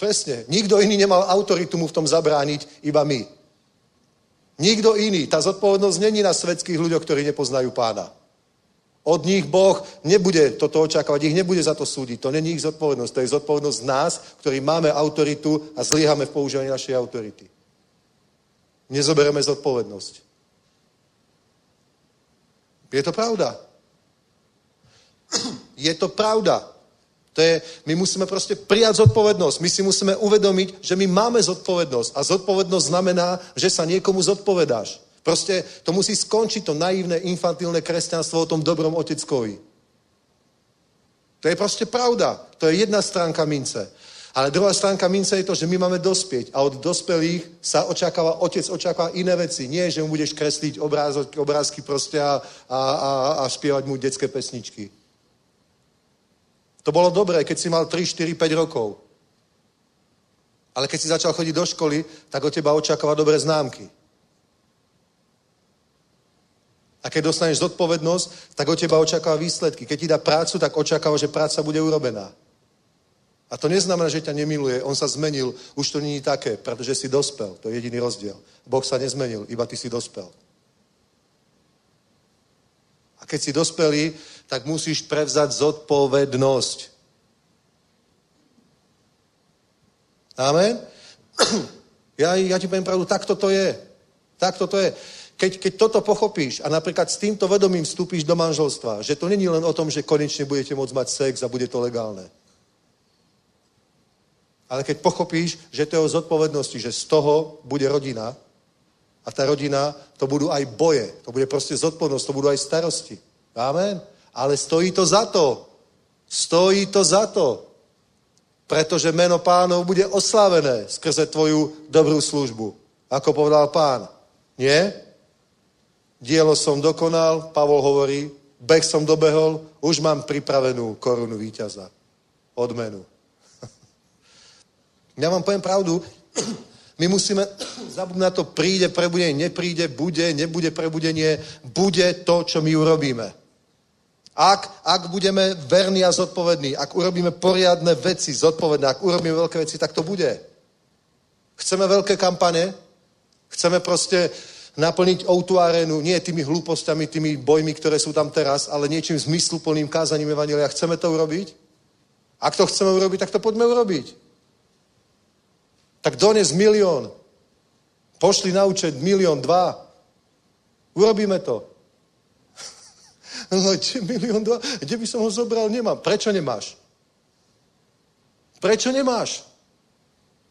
Presne. Nikto iný nemal autoritu mu v tom zabrániť, iba my. Nikto iný. Tá zodpovednosť není na svetských ľuďoch, ktorí nepoznajú Pána. Od nich Boh nebude toto očakávať, ich nebude za to súdiť. To není ich zodpovednosť, to je zodpovednosť nás, ktorí máme autoritu a zlyháme v používaní našej autority. Nezobereme zodpovednosť. Je to pravda. Je to pravda. To je, my musíme prostě přijat zodpovědnost. My si musíme uvědomit, že my máme zodpovědnost. A zodpovědnost znamená, že se někomu zodpovědáš. Prostě to musí skončit to naivné, infantilné kresťanstvo o tom dobrom oteckovi. To je prostě pravda. To je jedna stránka mince. Ale druhá stránka mince je to, že my máme dospět a od dospělých se očekává, otec očekává jiné věci. Ne, že mu budeš kreslit obrázky prostě a zpívat mu dětské pesničky. To bylo dobré, keď si mal 3, 4, 5 rokov. Ale keď si začal chodit do školy, tak od teba očekává dobré známky. A keď dostaneš zodpovědnost, tak od teba očekává výsledky. Keď ti dá prácu, tak očekává, že práca bude urobená. A to neznamená, že tě nemiluje, on se zmenil, už to není také, protože si dospěl. To je jediný rozdíl. Bůh se nezmenil, iba ty si dospěl. A keď si dospělý, tak musíš prevzat zodpovědnost. Amen? Já ti povím pravdu, tak to je. Keď toto pochopíš a například s tímto vedomím vstupíš do manželstva, že to není len o tom, že konečně budete moct mať sex a bude to legálné. Ale keď pochopíš, že to je o zodpovědnosti, že z toho bude rodina a ta rodina, to budou aj boje, to bude prostě zodpovědnost, to budou aj starosti. Amen. Ale stojí to za to. Stojí to za to. Protože jméno Pánov bude oslavené skrze tvoju dobrou službu. Ako povedal Pán. Nie? Dielo som dokonal, Pavol hovorí, beh som dobehol, už mám připravenou korunu víťaza. Odmenu. Já vám povím pravdu, my musíme zabudnout na to, přijde prebudenie, nepríde, bude, nebude prebudenie, bude to, čo my urobíme. Ak budeme verní a zodpovědní, ak urobíme poriadne veci, zodpovědné, ak urobíme velké veci, tak to bude. Chceme velké kampane? Chceme prostě naplnit outu arénu, nie tými hlúpostiami, tými bojmi, které jsou tam teraz, ale něčím zmysluplným kázaním evangelia. Chceme to urobiť? Ak to chceme urobiť, tak to pojďme urobiť. Tak dones milion. Pošli na účet 1, 2 miliony. Urobíme to. No, 1, 2 miliony, kde by som ho zobral, nemám. Prečo nemáš?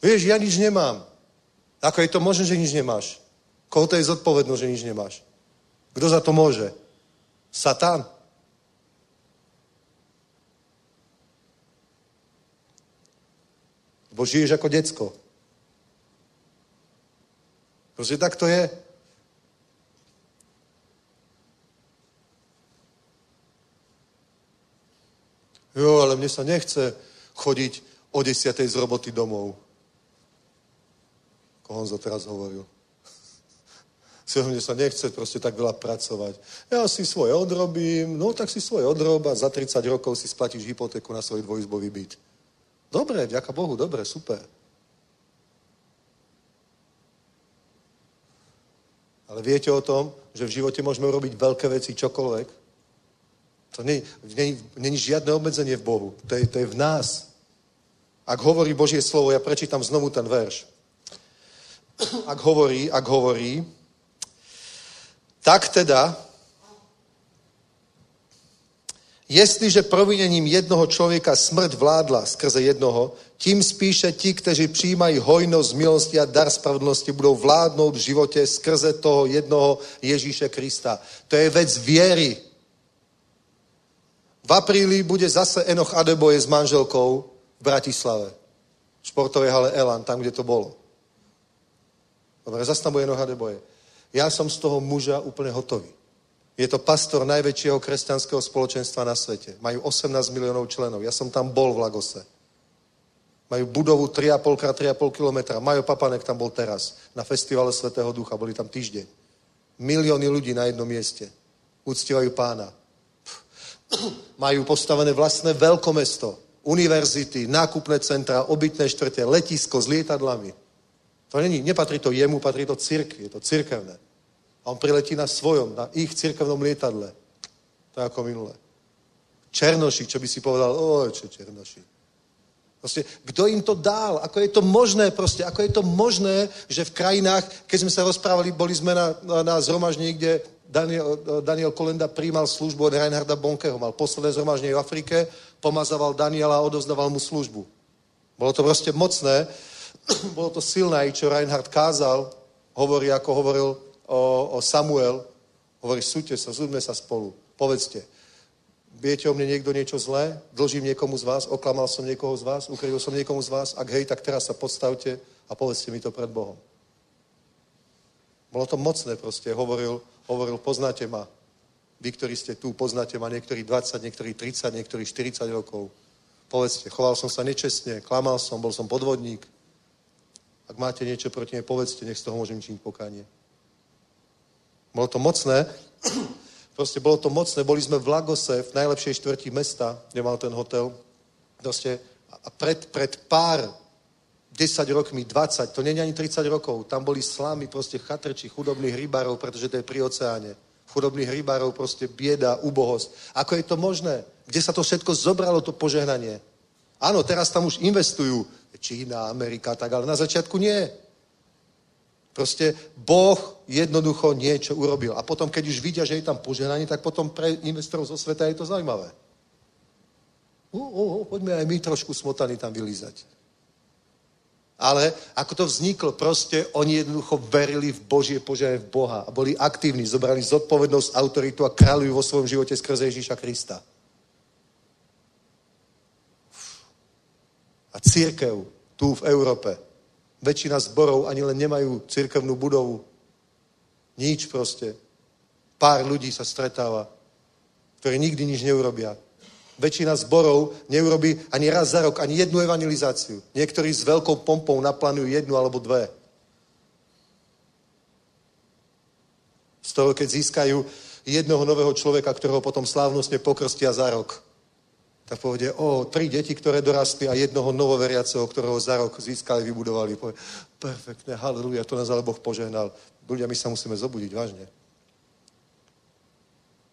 Vieš, ja nič nemám. Ako je to možné, že nič nemáš? Koho to je zodpovedno, že nič nemáš? Kdo za to môže? Satan. Bo žiješ ako decko. Protože tak to je. Jo, ale mne sa nechce chodiť o 10:00 z roboty domov. Ako Honzo teraz hovoril. Mne sa nechce prostě tak veľa pracovať. Ja si svoje odrobím, no tak si svoje odrob a za 30 rokov si splatíš hypotéku na svoj dvojizbový byt. Dobré, vďaka Bohu, dobré, super. Ale viete o tom, že v živote môžeme robiť veľké veci, čokoľvek? To není žiadne obmedzenie v Bohu. To je v nás. Ak hovorí Božie slovo, ja prečítam znovu ten verš. Ak hovorí, tak teda, jestliže proviněním jednoho člověka smrt vládla skrze jednoho, tím spíše ti, kteří přijímají hojnost, milosti a dar spravedlnosti, budou vládnout v životě skrze toho jednoho Ježíše Krista. To je věc věry. V apríli bude zase Enoch Adeboye s manželkou v Bratislave. V športové hale Elan, tam, kde to bylo. Dobre, zase tam bude Enoch Adeboye. Já jsem z toho muža úplně hotový. Je to pastor najväčšieho kresťanského spoločenstva na svete. Majú 18 miliónov členov. Ja som tam bol v Lagose. Majú budovu 3,5x3,5 kilometra. Majo Papanek tam bol teraz. Na festivale Svetého Ducha. Boli tam týždeň. Milióny ľudí na jednom mieste. Uctievajú Pána. Majú postavené vlastné veľkomesto. Univerzity, nákupné centra, obytné štvrte, letisko s lietadlami. To není, nepatrí to jemu, patrí to cirkvi. Je to cirkevné. A on priletí na svojom, na ich církevnom lietadle. To je ako minule. Černoši, čo by si povedal, čo Černoši. Prostě, kdo jim to dal? Ako je to možné prostě? Ako je to možné, že v krajinách, keď jsme se rozprávali, boli jsme na zhromaždení, kde Daniel Kolenda prijímal službu od Reinharda Bonkeho. Mal posledné zhromaždení v Afrike, pomazoval Daniela a odovzdával mu službu. Bolo to prostě mocné, bolo to silné, i čo Reinhard kázal, hovorí, ako hovoril o Samuel, hovorí, súďme sa spolu, povedzte, viete o mne niekto niečo zlé? Dlžím niekomu z vás? Oklamal som niekoho z vás? Ukryl som niekomu z vás? Ak hej, tak teraz sa podstavte a povedzte mi to pred Bohom. Bolo to mocné prostě, hovoril, poznáte ma. Vy, ktorí ste tu, poznáte ma, niektorí 20, niektorí 30, niektorí 40 rokov. Povedzte, choval som sa nečestne, klamal som, bol som podvodník. Ak máte niečo proti mne, povedzte, nech z toho môžem činiť pokánie. Bolo to mocné, prostě bolo to mocné, boli sme v Lagose, v najlepšej štvrti mesta, kde mal ten hotel. Prostě a pred pár 10 rokmi, 20, to není ani 30 rokov, tam boli slámy, prostě chatrči, chudobných rybárov, protože to je pri oceáne. Chudobných rybárov, prostě bieda, ubohost. Ako je to možné? Kde sa to všetko zobralo, to požehnanie? Áno, teraz tam už investujú. Čína, Amerika, tak, ale na začiatku nie. Prostě Boh jednoducho niečo urobil. A potom, keď už vidia, že je tam požehnanie, tak potom pre investorov zo sveta je to zaujímavé. Poďme aj my trošku smotaní tam vylízať. Ale ako to vzniklo, prostě oni jednoducho verili v Božie požehnanie, v Boha a boli aktívni, zobrali zodpovednosť, autoritu a kráľujú vo svojom živote skrze Ježíša Krista. A církev tu v Európe. Väčšina zborov ani len nemajú církevnú budovu. Nič prostě. Pár ľudí sa stretáva, ktorí nikdy nič neurobia. Väčšina zborov neurobí ani raz za rok, ani jednu evangelizáciu. Niektorí s veľkou pompou naplánujú jednu alebo dve. Z toho, keď získajú jednoho nového človeka, ktorého potom slávnostne pokrstia za rok, tak povedia, 3 deti, ktoré dorastli a jednoho novoveriaceho, ktorého za rok získali, vybudovali. Povedia, perfektné, haleluja, to nás ale Boh požehnal. Ľudia, my sa musíme zobudiť, vážne.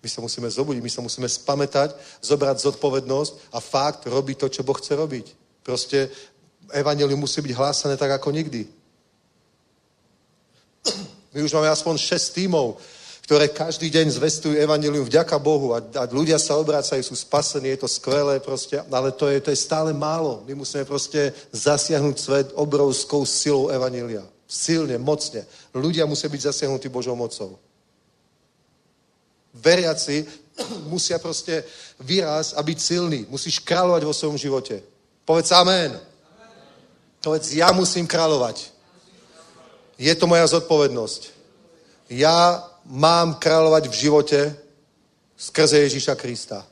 My sa musíme zobudiť, my sa musíme spamätať, zobrať zodpovednosť a fakt robiť to, čo Boh chce robiť. Prostě evangelium musí byť hlásané tak, ako nikdy. My už máme aspoň 6 tímov, ktoré každý deň zvestujú evangelium, vďaka Bohu, a ľudia sa obrácajú, sú spasení, je to skvelé prostě, ale to je stále málo. My musíme prostě zasiahnuť svet obrovskou silou evangelia. Silne, mocne. Ľudia musí byť zasiahnutí Božou mocou. Veriaci musia prostě výraz a byť silný. Musíš kráľovať vo svojom živote. Povedz amen. Povedz, ja musím kráľovať. Je to moja zodpovednosť. Ja mám kráľovať v živote skrze Ježíša Krista.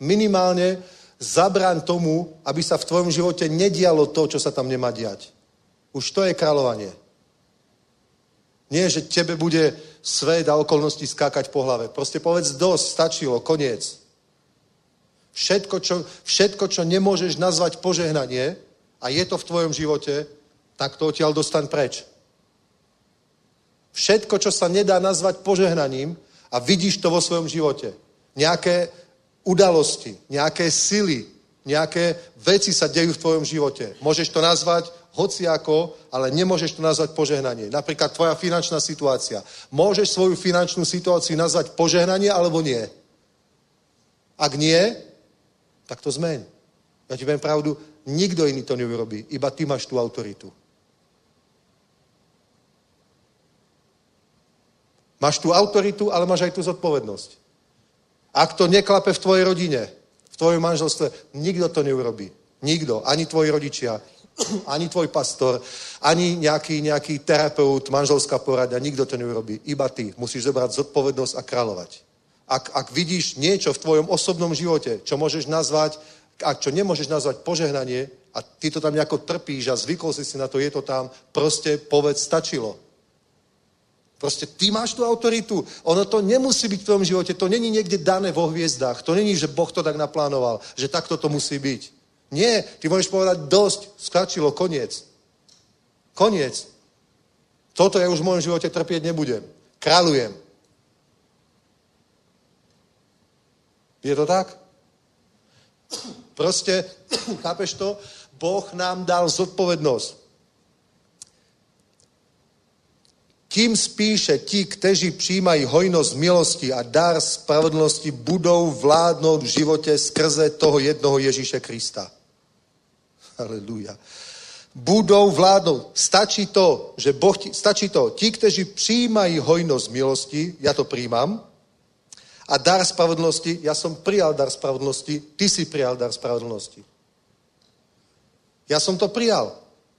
Minimálne zabraň tomu, aby sa v tvojom živote nedialo to, čo sa tam nemá diať. Už to je kráľovanie. Nie, že tebe bude svet a okolnosti skákať po hlave. Prostě povedz dosť, stačilo, koniec. Všetko, čo nemôžeš nazvať požehnanie a je to v tvojom živote, tak to odtiaľ dostaň preč. Všetko, čo sa nedá nazvať požehnaním a vidíš to vo svojom živote. Nejaké udalosti, nejaké sily, nejaké veci sa dejú v tvojom živote. Môžeš to nazvať hociako, ale nemôžeš to nazvať požehnanie. Napríklad tvoja finančná situácia. Môžeš svoju finančnú situáciu nazvať požehnanie alebo nie? Ak nie, tak to zmeň. Ja ti poviem pravdu, nikto iný to neurobí, iba ty máš tú autoritu. Máš tu autoritu, ale máš aj tu zodpovednosť. Ak to neklape v tvojej rodine, v tvojom manželstve, nikto to neurobí. Nikdo, ani tvoji rodičia, ani tvoj pastor, ani nejaký terapeut, manželská porada, nikto to neurobí. Iba ty musíš zobrať zodpovednosť a kráľovať. Ak vidíš niečo v tvojom osobnom živote, čo môžeš nazvať a čo nemôžeš nazvať požehnanie a ty to tam nejako trpíš a zvykol si na to, je to tam, prostě povedz stačilo. Prostě ty máš tu autoritu. Ono to nemusí být v tvém životě. To není někde dané vo hvězdách. To není, že Boh to tak naplánoval, že takto to musí být. Nie, ty můžeš povedať dosť, stačilo, koniec. Koniec. Toto ja už v mojom živote trpieť nebudem. Kráľujem. Je to tak? Prostě, chápeš to? Boh nám dal zodpovednosť. Tím spíše ti, kteří přijímají hojnost milosti a dar spravedlnosti, budou vládnout v životě skrze toho jednoho Ježíše Krista. Haleluja. Budou vládnout. Stačí to, že Bůh, stačí to. Ti, kteří přijímají hojnost milosti, já to přijímám, a dar spravedlnosti, já jsem přijal dar spravedlnosti, ty jsi přijal dar spravedlnosti. Já jsem to přijal.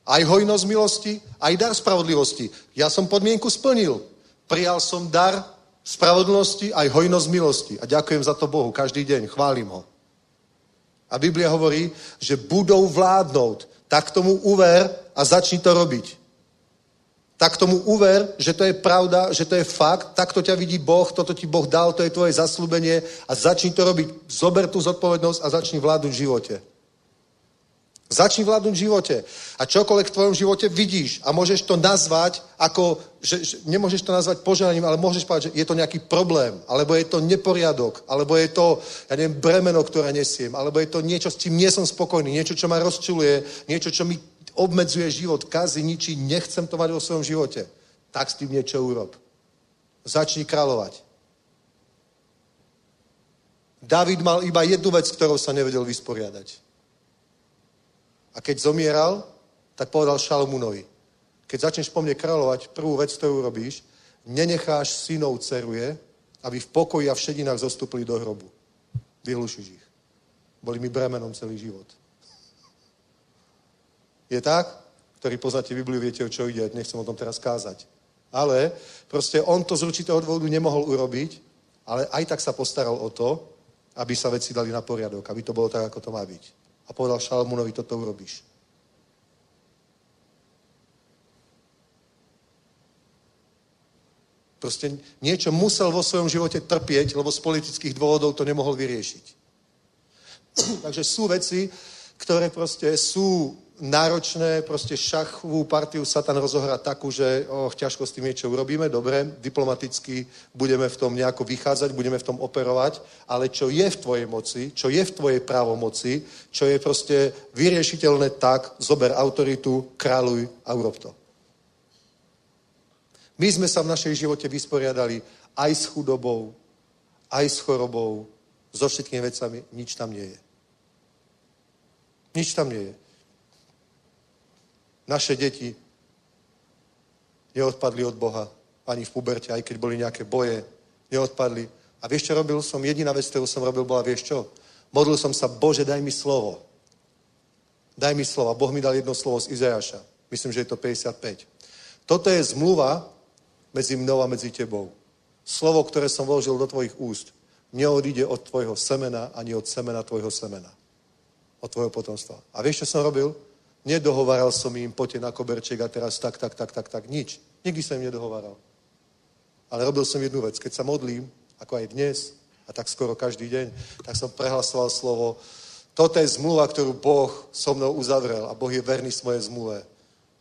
Aj hojnost milosti, aj dar spravodlivosti. Já jsem podmínku splnil. Přijal jsem dar spravodlnosti, aj hojnost milosti. A děkujem za to Bohu, každý den, chválím ho. A Biblia hovorí, že budou vládnout. Tak tomu uver a začni to robiť. Tak tomu uver, že to je pravda, že to je fakt, tak to tě vidí Boh, toto ti Boh dal, to je tvoje zaslúbenie a začni to robiť. Zober tu zodpovědnost a začni vládnout v životě. Začni vládnout v životě. A čokoliv v tvojom životě vidíš a můžeš to nazvat jako, že nemůžeš to nazvat požehnaním, ale můžeš povedať, že je to nějaký problém, alebo je to neporiadok, alebo je to, já nevím, bremeno, které nesím, alebo je to něco, s čím nejsem spokojný, něco, co mě rozčiluje, něco, co mi obmedzuje život, kazí, ničí, nechcem to mít vo svém životě. Tak s tím něco urob. Začni kráľovať. Dávid mal iba jednu vec, kterou se nevedel vysporiadať. A keď zomieral, tak povedal Šalomunovi, keď začneš po mne kráľovať, prvú vec, ktorú robíš, nenecháš synov ceruje, aby v pokoji a v šedinách zostúpili do hrobu. Vyhlušíš ich. Boli mi bremenom celý život. Je tak? Ktorí poznáte Bibliu, viete, o čo ide. Nechcem o tom teraz kázať. Ale proste on to z určitého dôvodu nemohol urobiť, ale aj tak sa postaral o to, aby sa veci dali na poriadok, aby to bolo tak, ako to má byť. A povedal Šalomúnovi, toto urobíš. Prostě niečo musel vo svojom živote trpieť, lebo z politických dôvodov to nemohol vyriešiť. Takže sú veci, ktoré prostě sú náročné, prostě šachovú partiu Satan rozohrá takú, že ťažko s tým niečo urobíme, dobre, diplomaticky budeme v tom nejako vychádzať, budeme v tom operovať, ale čo je v tvojej moci, čo je v tvojej právomoci, čo je prostě vyriešiteľné, tak zober autoritu, kráľuj a urob to. My sme sa v našej živote vysporiadali aj s chudobou, aj s chorobou, so všetkými vecami, nič tam nie je. Nič tam nie je. Naše deti neodpadli od Boha, ani v puberte, aj keď boli nejaké boje, neodpadli. A vieš, čo robil som? Jediná vec, ktorú som robil, bola, vieš čo? Modlil som sa, Bože, daj mi slovo. Daj mi slovo. Boh mi dal jedno slovo z Izajaša. Myslím, že je to 55. Toto je zmluva mezi mnou a mezi tebou. Slovo, ktoré som vložil do tvojich úst, neodíde od tvojho semena, ani od semena tvojho semena. Od tvojho potomstva. A vieš, čo som robil? Nedohovaral som im, poďte na koberček a teraz tak, nič. Nikdy som im nedohovaral. Ale robil som jednu vec. Keď sa modlím, ako aj dnes, a tak skoro každý deň, tak som prehlasoval slovo. Toto je zmluva, ktorú Boh so mnou uzavrel a Boh je verný svojej zmluve.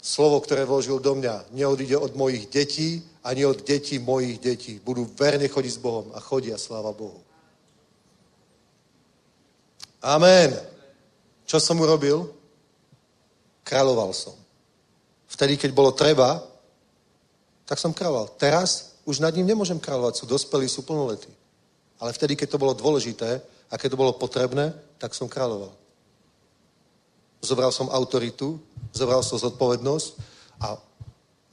Slovo, ktoré vložil do mňa, neodíde od mojich detí, ani od detí mojich detí. Budú verne chodiť s Bohom a chodia, sláva Bohu. Amen. Čo som urobil? Kráľoval som. Vtedy, keď bolo treba, tak som kráľoval. Teraz už nad ním nemôžem kráľovať, sú dospelí, sú plnoletí. Ale vtedy, keď to bolo dôležité a keď to bolo potrebné, tak som kráľoval. Zobral som autoritu, zobral som zodpovednosť a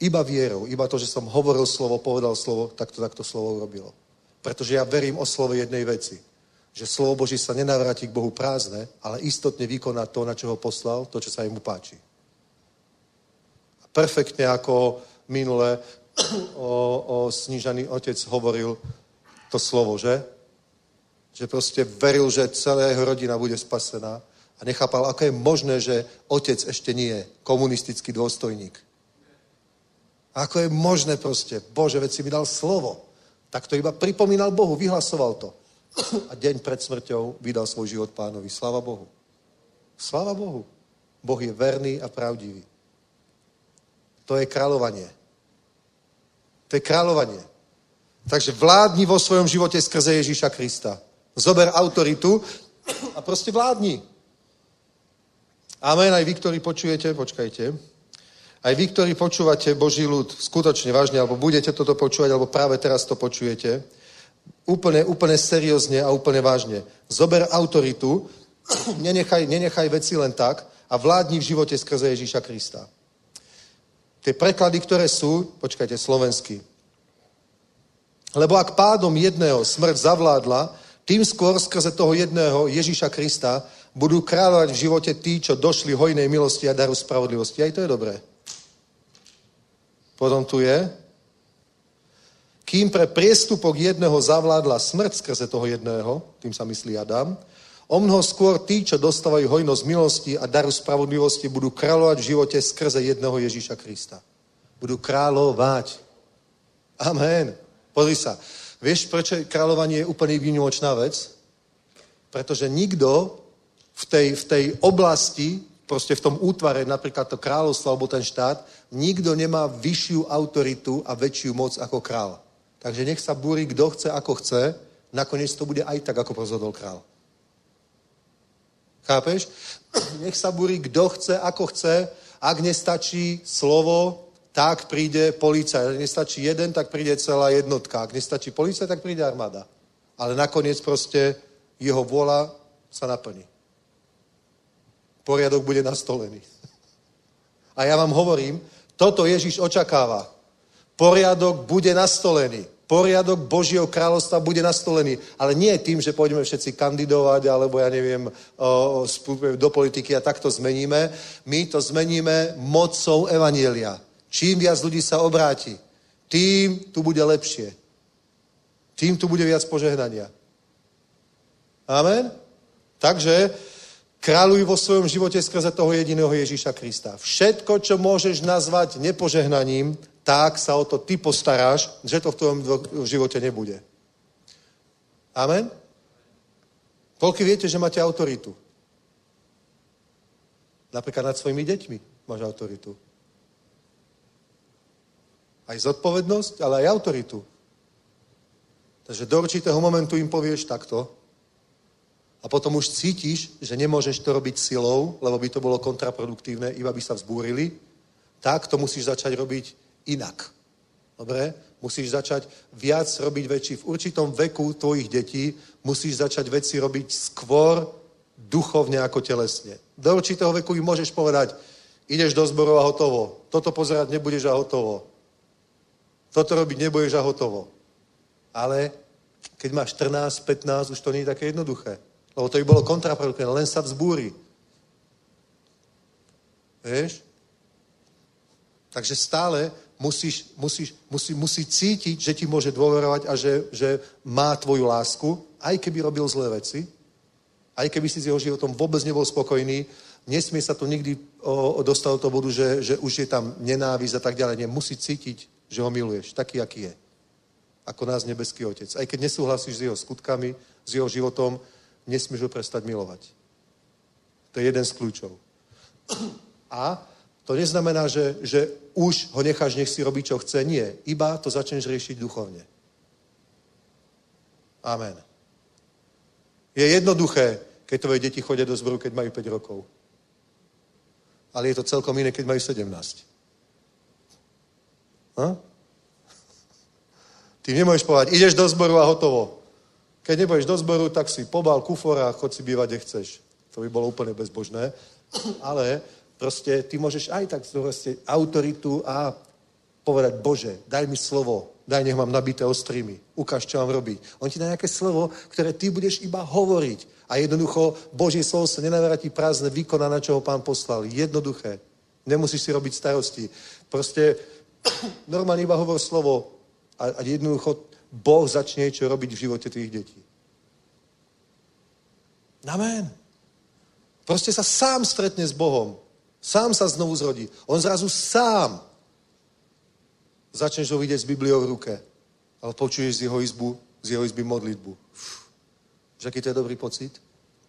iba vierou, iba to, že som hovoril slovo, povedal slovo, tak to takto slovo urobilo. Pretože ja verím o slove jednej veci. Že slovo Boží sa nenavráti k Bohu prázdne, ale istotne vykoná to, na čo ho poslal, to, čo sa jemu páči. A perfektne, ako minule o snížený otec hovoril to slovo, že? Že prostě veril, že celá jeho rodina bude spasená a nechápal, ako je možné, že otec ešte nie je komunistický dôstojník. Ako je možné prostě? Bože, veď si mi dal slovo. Tak to iba pripomínal Bohu, vyhlasoval to. A deň pred smrťou vydal svoj život Pánovi. Sláva Bohu. Sláva Bohu. Boh je verný a pravdivý. To je kráľovanie. To je kráľovanie. Takže vládni vo svojom živote skrze Ježíša Krista. Zober autoritu a prostě vládni. Amen, aj vy, ktorí počujete, počkajte. Aj vy, ktorí počúvate Boží ľud, skutočne vážne, alebo budete toto počúvať, alebo práve teraz to počujete, úplne seriózne a úplne vážne. Zober autoritu, nenechaj veci len tak a vládni v živote skrze Ježíša Krista. Tie preklady, ktoré sú, počkajte, slovenský. Lebo ak pádom jedného smrť zavládla, tým skôr skrze toho jedného Ježíša Krista budú kráľovať v živote tí, čo došli hojnej milosti a daru spravodlivosti. Aj to je dobré. Potom tu je, kým pre priestupok jedného zavládla smrť skrze toho jedného, tým sa myslí Adam, o mnoho skôr tí, čo dostávajú hojnosť milosti a daru spravodlivosti, budú kráľovať v živote skrze jedného Ježíša Krista. Budú kráľovať. Amen. Pozri sa. Vieš, prečo kráľovanie je úplne výnimočná vec? Pretože nikto v tej oblasti, prostě v tom útvare, například to královstvo alebo ten štát, nikdo nemá vyšší autoritu a větší moc jako král. Takže nech sa búri, kdo chce, ako chce, nakonec to bude aj tak, ako rozhodol král. Chápeš? Nech sa búri, kdo chce, ako chce, ak nestačí slovo, tak přijde policaj. Ak nestačí jeden, tak přijde celá jednotka. Ak nestačí policaj, tak přijde armáda. Ale nakonec prostě jeho vôľa sa naplní. Poriadok bude nastolený. A já vám hovorím, toto Ježíš očakává. Poriadok bude nastolený. Poriadok Božího královstva bude nastolený. Ale nie tím, že pojďme všetci kandidovat, alebo já nevím, do politiky a tak to zmeníme. My to zmeníme mocou evanjelia. Čím viac ľudí sa obrátí, tým tu bude lepšie. Tým tu bude viac požehnania. Amen? Takže kráľuj vo svojom živote skrze toho jediného Ježíša Krista. Všetko, čo môžeš nazvať nepožehnaním, tak sa o to ty postaráš, že to v tvojom živote nebude. Amen? Koľko viete, že máte autoritu? Napríklad nad svojimi deťmi máš autoritu. Aj zodpovednosť, ale aj autoritu. Takže do určitého momentu im povieš takto, a potom už cítíš, že nemôžeš to robiť silou, lebo by to bolo kontraproduktívne, iba by sa vzbúrili, tak to musíš začať robiť inak. Dobre? Musíš začať viac robiť veci. V určitom veku tvojich detí musíš začať veci robiť skôr duchovne ako telesne. Do určitého veku im môžeš povedať, ideš do zboru a hotovo. Toto pozerať nebudeš a hotovo. Toto robiť nebudeš a hotovo. Ale keď máš 14, 15, už to nie je také jednoduché. Lebo to by bolo kontraproduktívne, len sa vzbúri. Vieš? Takže stále musí cítiť, že ti môže dôverovať a že má tvoju lásku, aj keby robil zlé veci, aj keby si s jeho životom vôbec nebol spokojný, nesmie sa tu nikdy dostať do toho bodu, že už je tam nenávisť a tak ďalej. Nie, musí cítiť, že ho miluješ, taký, aký je. Ako nás nebeský otec. Aj keď nesúhlasíš s jeho skutkami, s jeho životom, nesmíš ho prestať milovať. To je jeden z kľúčov. A to neznamená, že už ho necháš, nech si robí, čo chce. Nie. Iba to začneš riešiť duchovne. Amen. Je jednoduché, keď tvoje deti chodia do zboru, keď majú 5 rokov. Ale je to celkom iné, keď majú 17. Ha? Ty nemôžeš povedať, ideš do zboru a hotovo. Keď nebudeš do zboru, tak si pobal kufor a chod si bývať, kde chceš. To by bolo úplne bezbožné. Ale proste ty môžeš aj tak proste autoritu a povedať, Bože, daj mi slovo, daj, nech mám nabité ostrými, ukáž, čo mám robiť. On ti dá nejaké slovo, ktoré ty budeš iba hovoriť. A jednoducho, Božie slovo sa nenavráti prázdne, výkona, na čo ho Pán poslal. Jednoduché. Nemusíš si robiť starosti. Proste normálne iba hovor slovo a jednoducho Boh začne niečo robiť v živote tvých detí. Amen. Prostě sa sám stretne s Bohom. Sám sa znovu zrodí. On zrazu sám začneš ho vidieť s Bibliou v ruke. Ale počuješ z jeho izby modlitbu. Že aký to je dobrý pocit?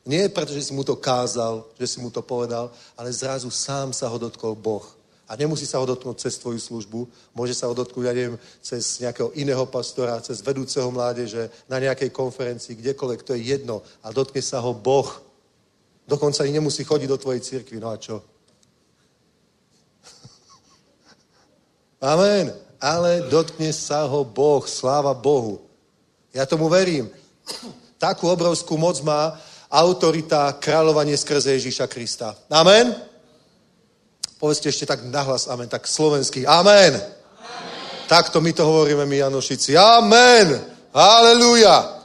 Nie preto, že si mu to kázal, že si mu to povedal, ale zrazu sám sa ho dotkol Boh. A nemusí sa ho dotknúť cez tvoju službu, môže sa ho dotknúť, ja neviem, cez nejakého iného pastora, cez vedúceho mládeže, na nejakej konferencii, kdekoľvek, to je jedno. A dotkne sa ho Boh. Dokonca i nemusí chodiť do tvojej cirkvi. No a čo? Amen. Ale dotkne sa ho Boh. Sláva Bohu. Ja tomu verím. Takú obrovskú moc má autorita, kráľovanie skrze Ježíša Krista. Amen. Povedzte ešte tak nahlas amen, tak slovenský. Amen. Amen. Takto my to hovoríme, my Janošici. Amen. Halelúja.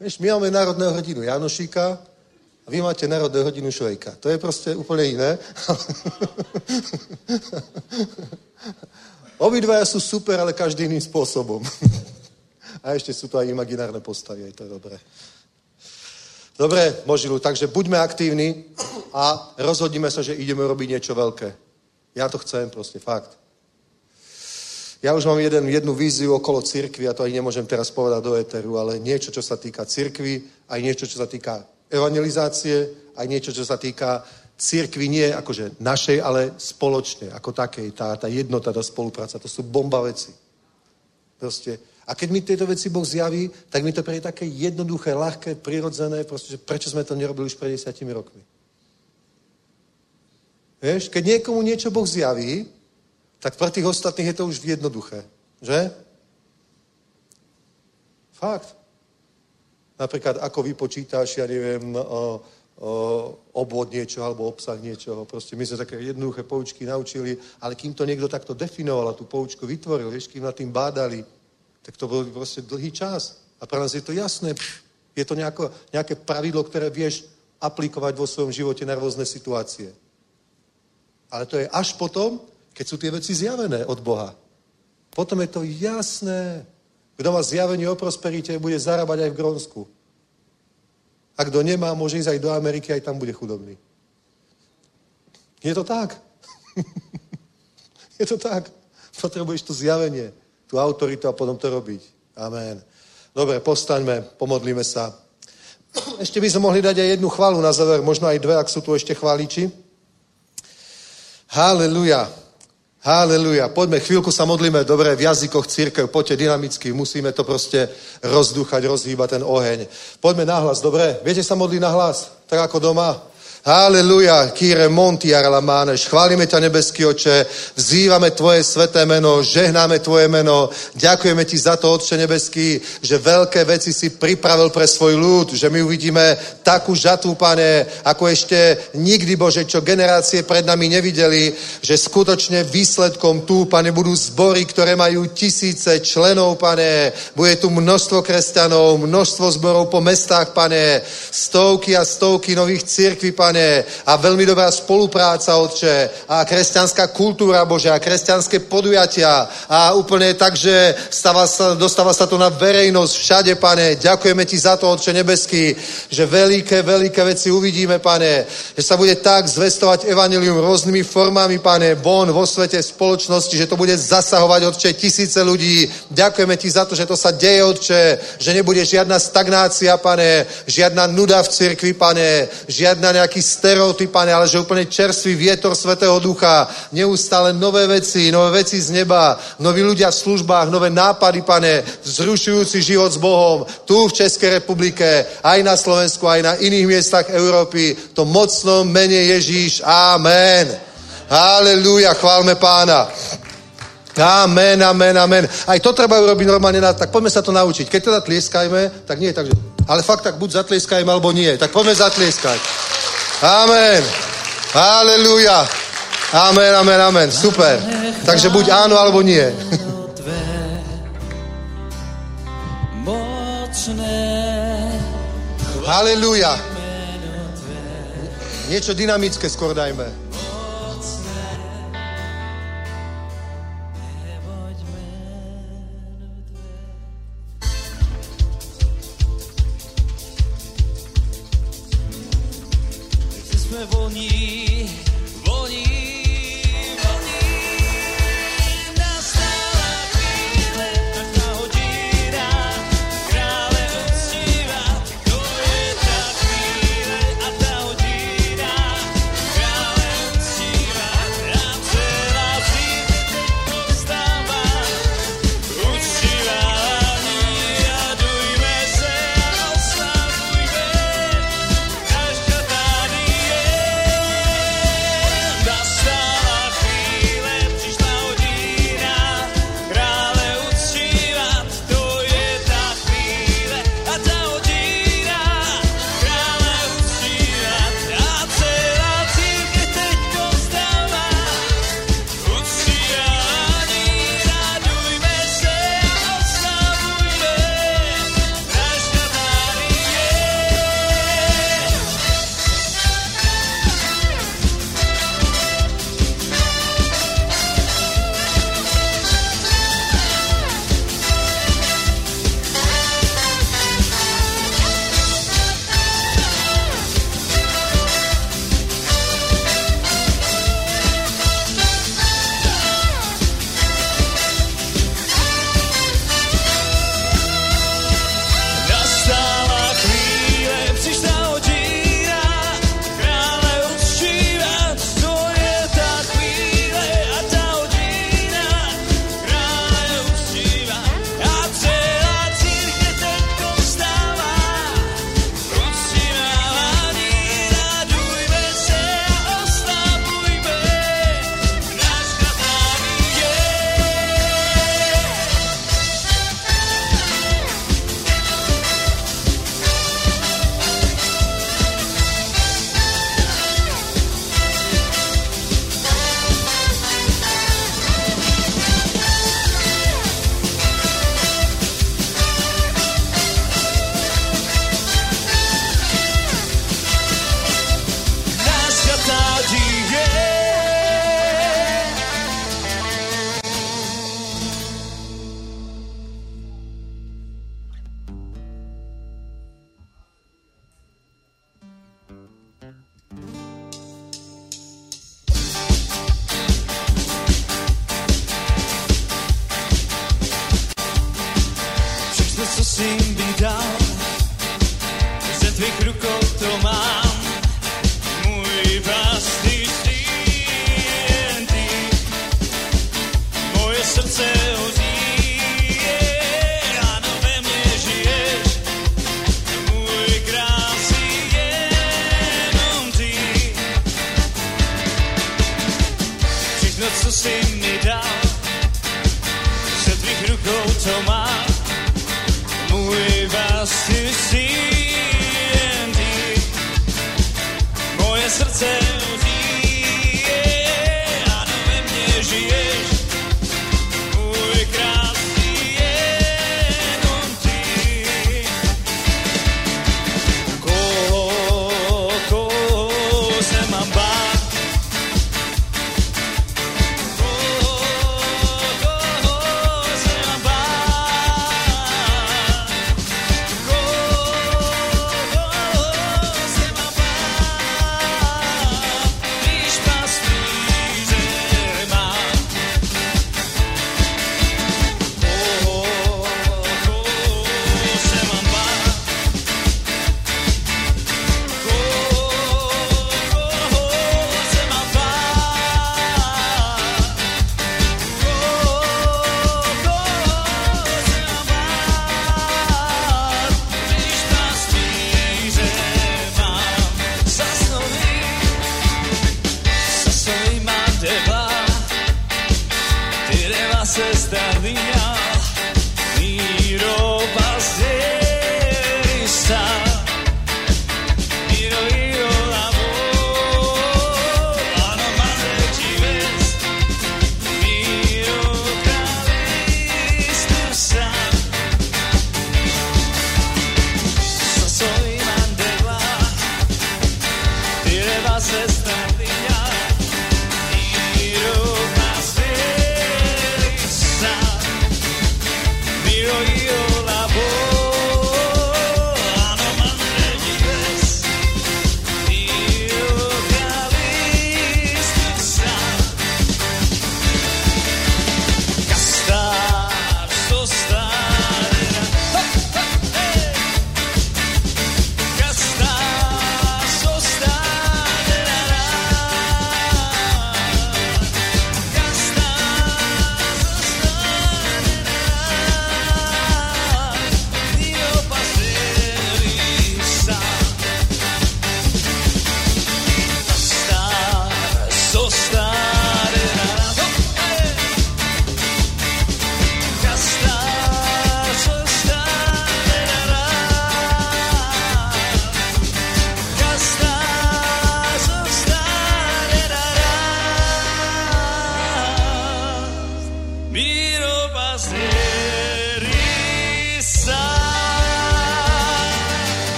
Víš, my máme národného hrdinu Janošíka a vy máte národného hrdinu Švejka. To je prostě úplně jiné. Obidva jsou super, ale každý jiným způsobem. A ještě jsou to aj imaginárné postavy, to je dobré. Dobré, Možilu, takže buďme aktivní a rozhodníme se, že ideme robiť něco velké. Já to chcem prostě, fakt. Ja už mám jednu víziu okolo cirkvi, a to ani nemôžem teraz povedať do éteru, ale niečo, čo sa týka cirkvi, aj niečo, čo sa týka evangelizácie, aj niečo, čo sa týka cirkvi, nie akože našej, ale spoločne, ako takej, tá jednota, tá spolupráca, to sú bomba veci. Proste. A keď mi tieto veci Boh zjaví, tak mi to príde také jednoduché, ľahké, prirodzené, proste, že prečo sme to nerobili už pred 10 rokmi. Vieš, keď niekomu niečo Boh zjaví, tak pro těch ostatních je to už jednoduché, že? Fakt. Například, ako vypočítáš, já nevím, obvod něčeho, alebo obsah něčeho. Prostě my jsme také jednoduché poučky naučili, ale kým to někdo takto definoval a tu poučku vytvoril, víš, kým nad tím bádali, tak to byl prostě dlhý čas. A pro nás je to jasné. Je to nějaké pravidlo, které vieš aplikovat vo svém životě na různé situácie. Ale to je až potom, keď sú tie veci zjavené od Boha. Potom je to jasné. Kto má zjavenie o prosperite, bude zarábať aj v Grónsku. A kto nemá, môže ísť aj do Ameriky, aj tam bude chudobný. Je to tak. Je to tak. Potrebuješ to zjavenie, tú autoritu a potom to robiť. Amen. Dobre, postaňme, pomodlíme sa. Ešte by sme mohli dať aj jednu chválu na záver, možno aj dve, ak sú tu ešte chváliči. Haleluja. Haleluja. Poďme, chvíľku sa modlíme. Dobre, v jazykoch církev, poďte dynamicky. Musíme to prostě rozdúchať, rozhýbať ten oheň. Poďme nahlas, dobre? Viete sa modliť nahlas? Tak ako doma? Haleluja, Kyrie Monti Arlamaneš, chválime ťa, nebeský Oče, vzývame tvoje sveté meno, žehnáme tvoje meno, ďakujeme ti za to, Otče nebeský, že veľké veci si pripravil pre svoj ľud, že my uvidíme takú žatvu, Pane, ako ešte nikdy, Bože, čo generácie pred nami nevideli, že skutočne výsledkom tu, Pane, budú zbory, ktoré majú tisíce členov, Pane, bude tu množstvo kresťanov, množstvo zborov po mestách, Pane, stovky a stovky nových cirkví, Pane, a velmi dobrá spolupráca, Otče, a kresťanská kultúra, Bože, a kresťanské podujatia a úplně tak, že dostáva sa to na verejnosť všade, Pane. Ďakujeme ti za to, Otče nebeský, že veľké, veľké veci uvidíme, Pane, že sa bude tak zvestovať evanjelium rôznymi formami, Pane, von vo svete spoločnosti, že to bude zasahovať, Otče, tisíce ľudí. Ďakujeme ti za to, že to sa deje, Otče, že nebude žiadna stagnácia, Pane, žiadna nuda v cirkvi, Pane, žiadna nejaký stereotyp, Pane, ale že úplně čerstvý vietor Svätého Ducha, neustále nové veci z neba, noví ľudia v službách, nové nápady, Pane, vzrušujúci život s Bohom, tu v České republike, aj na Slovensku, aj na iných miestach Európy, to mocno mene Ježíš. Amen. Halelúja, chválme Pána. Amen, amen, amen. Aj to treba urobiť normálne, tak poďme sa to naučiť. Keď teda tlieskajme, tak nie, takže, ale fakt tak buď zatlieskajme, alebo nie. Tak poďme zatlieskať. Amen. Haleluja. Amen, amen, amen. Super. Takže buď áno, alebo nie. Tvé mocné. Haleluja. Niečo dynamické skôr dajme.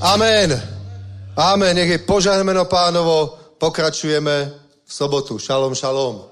Amen. Amen. Nech je požehnáno Pánovo. Pokračujeme v sobotu. Šalom, šalom.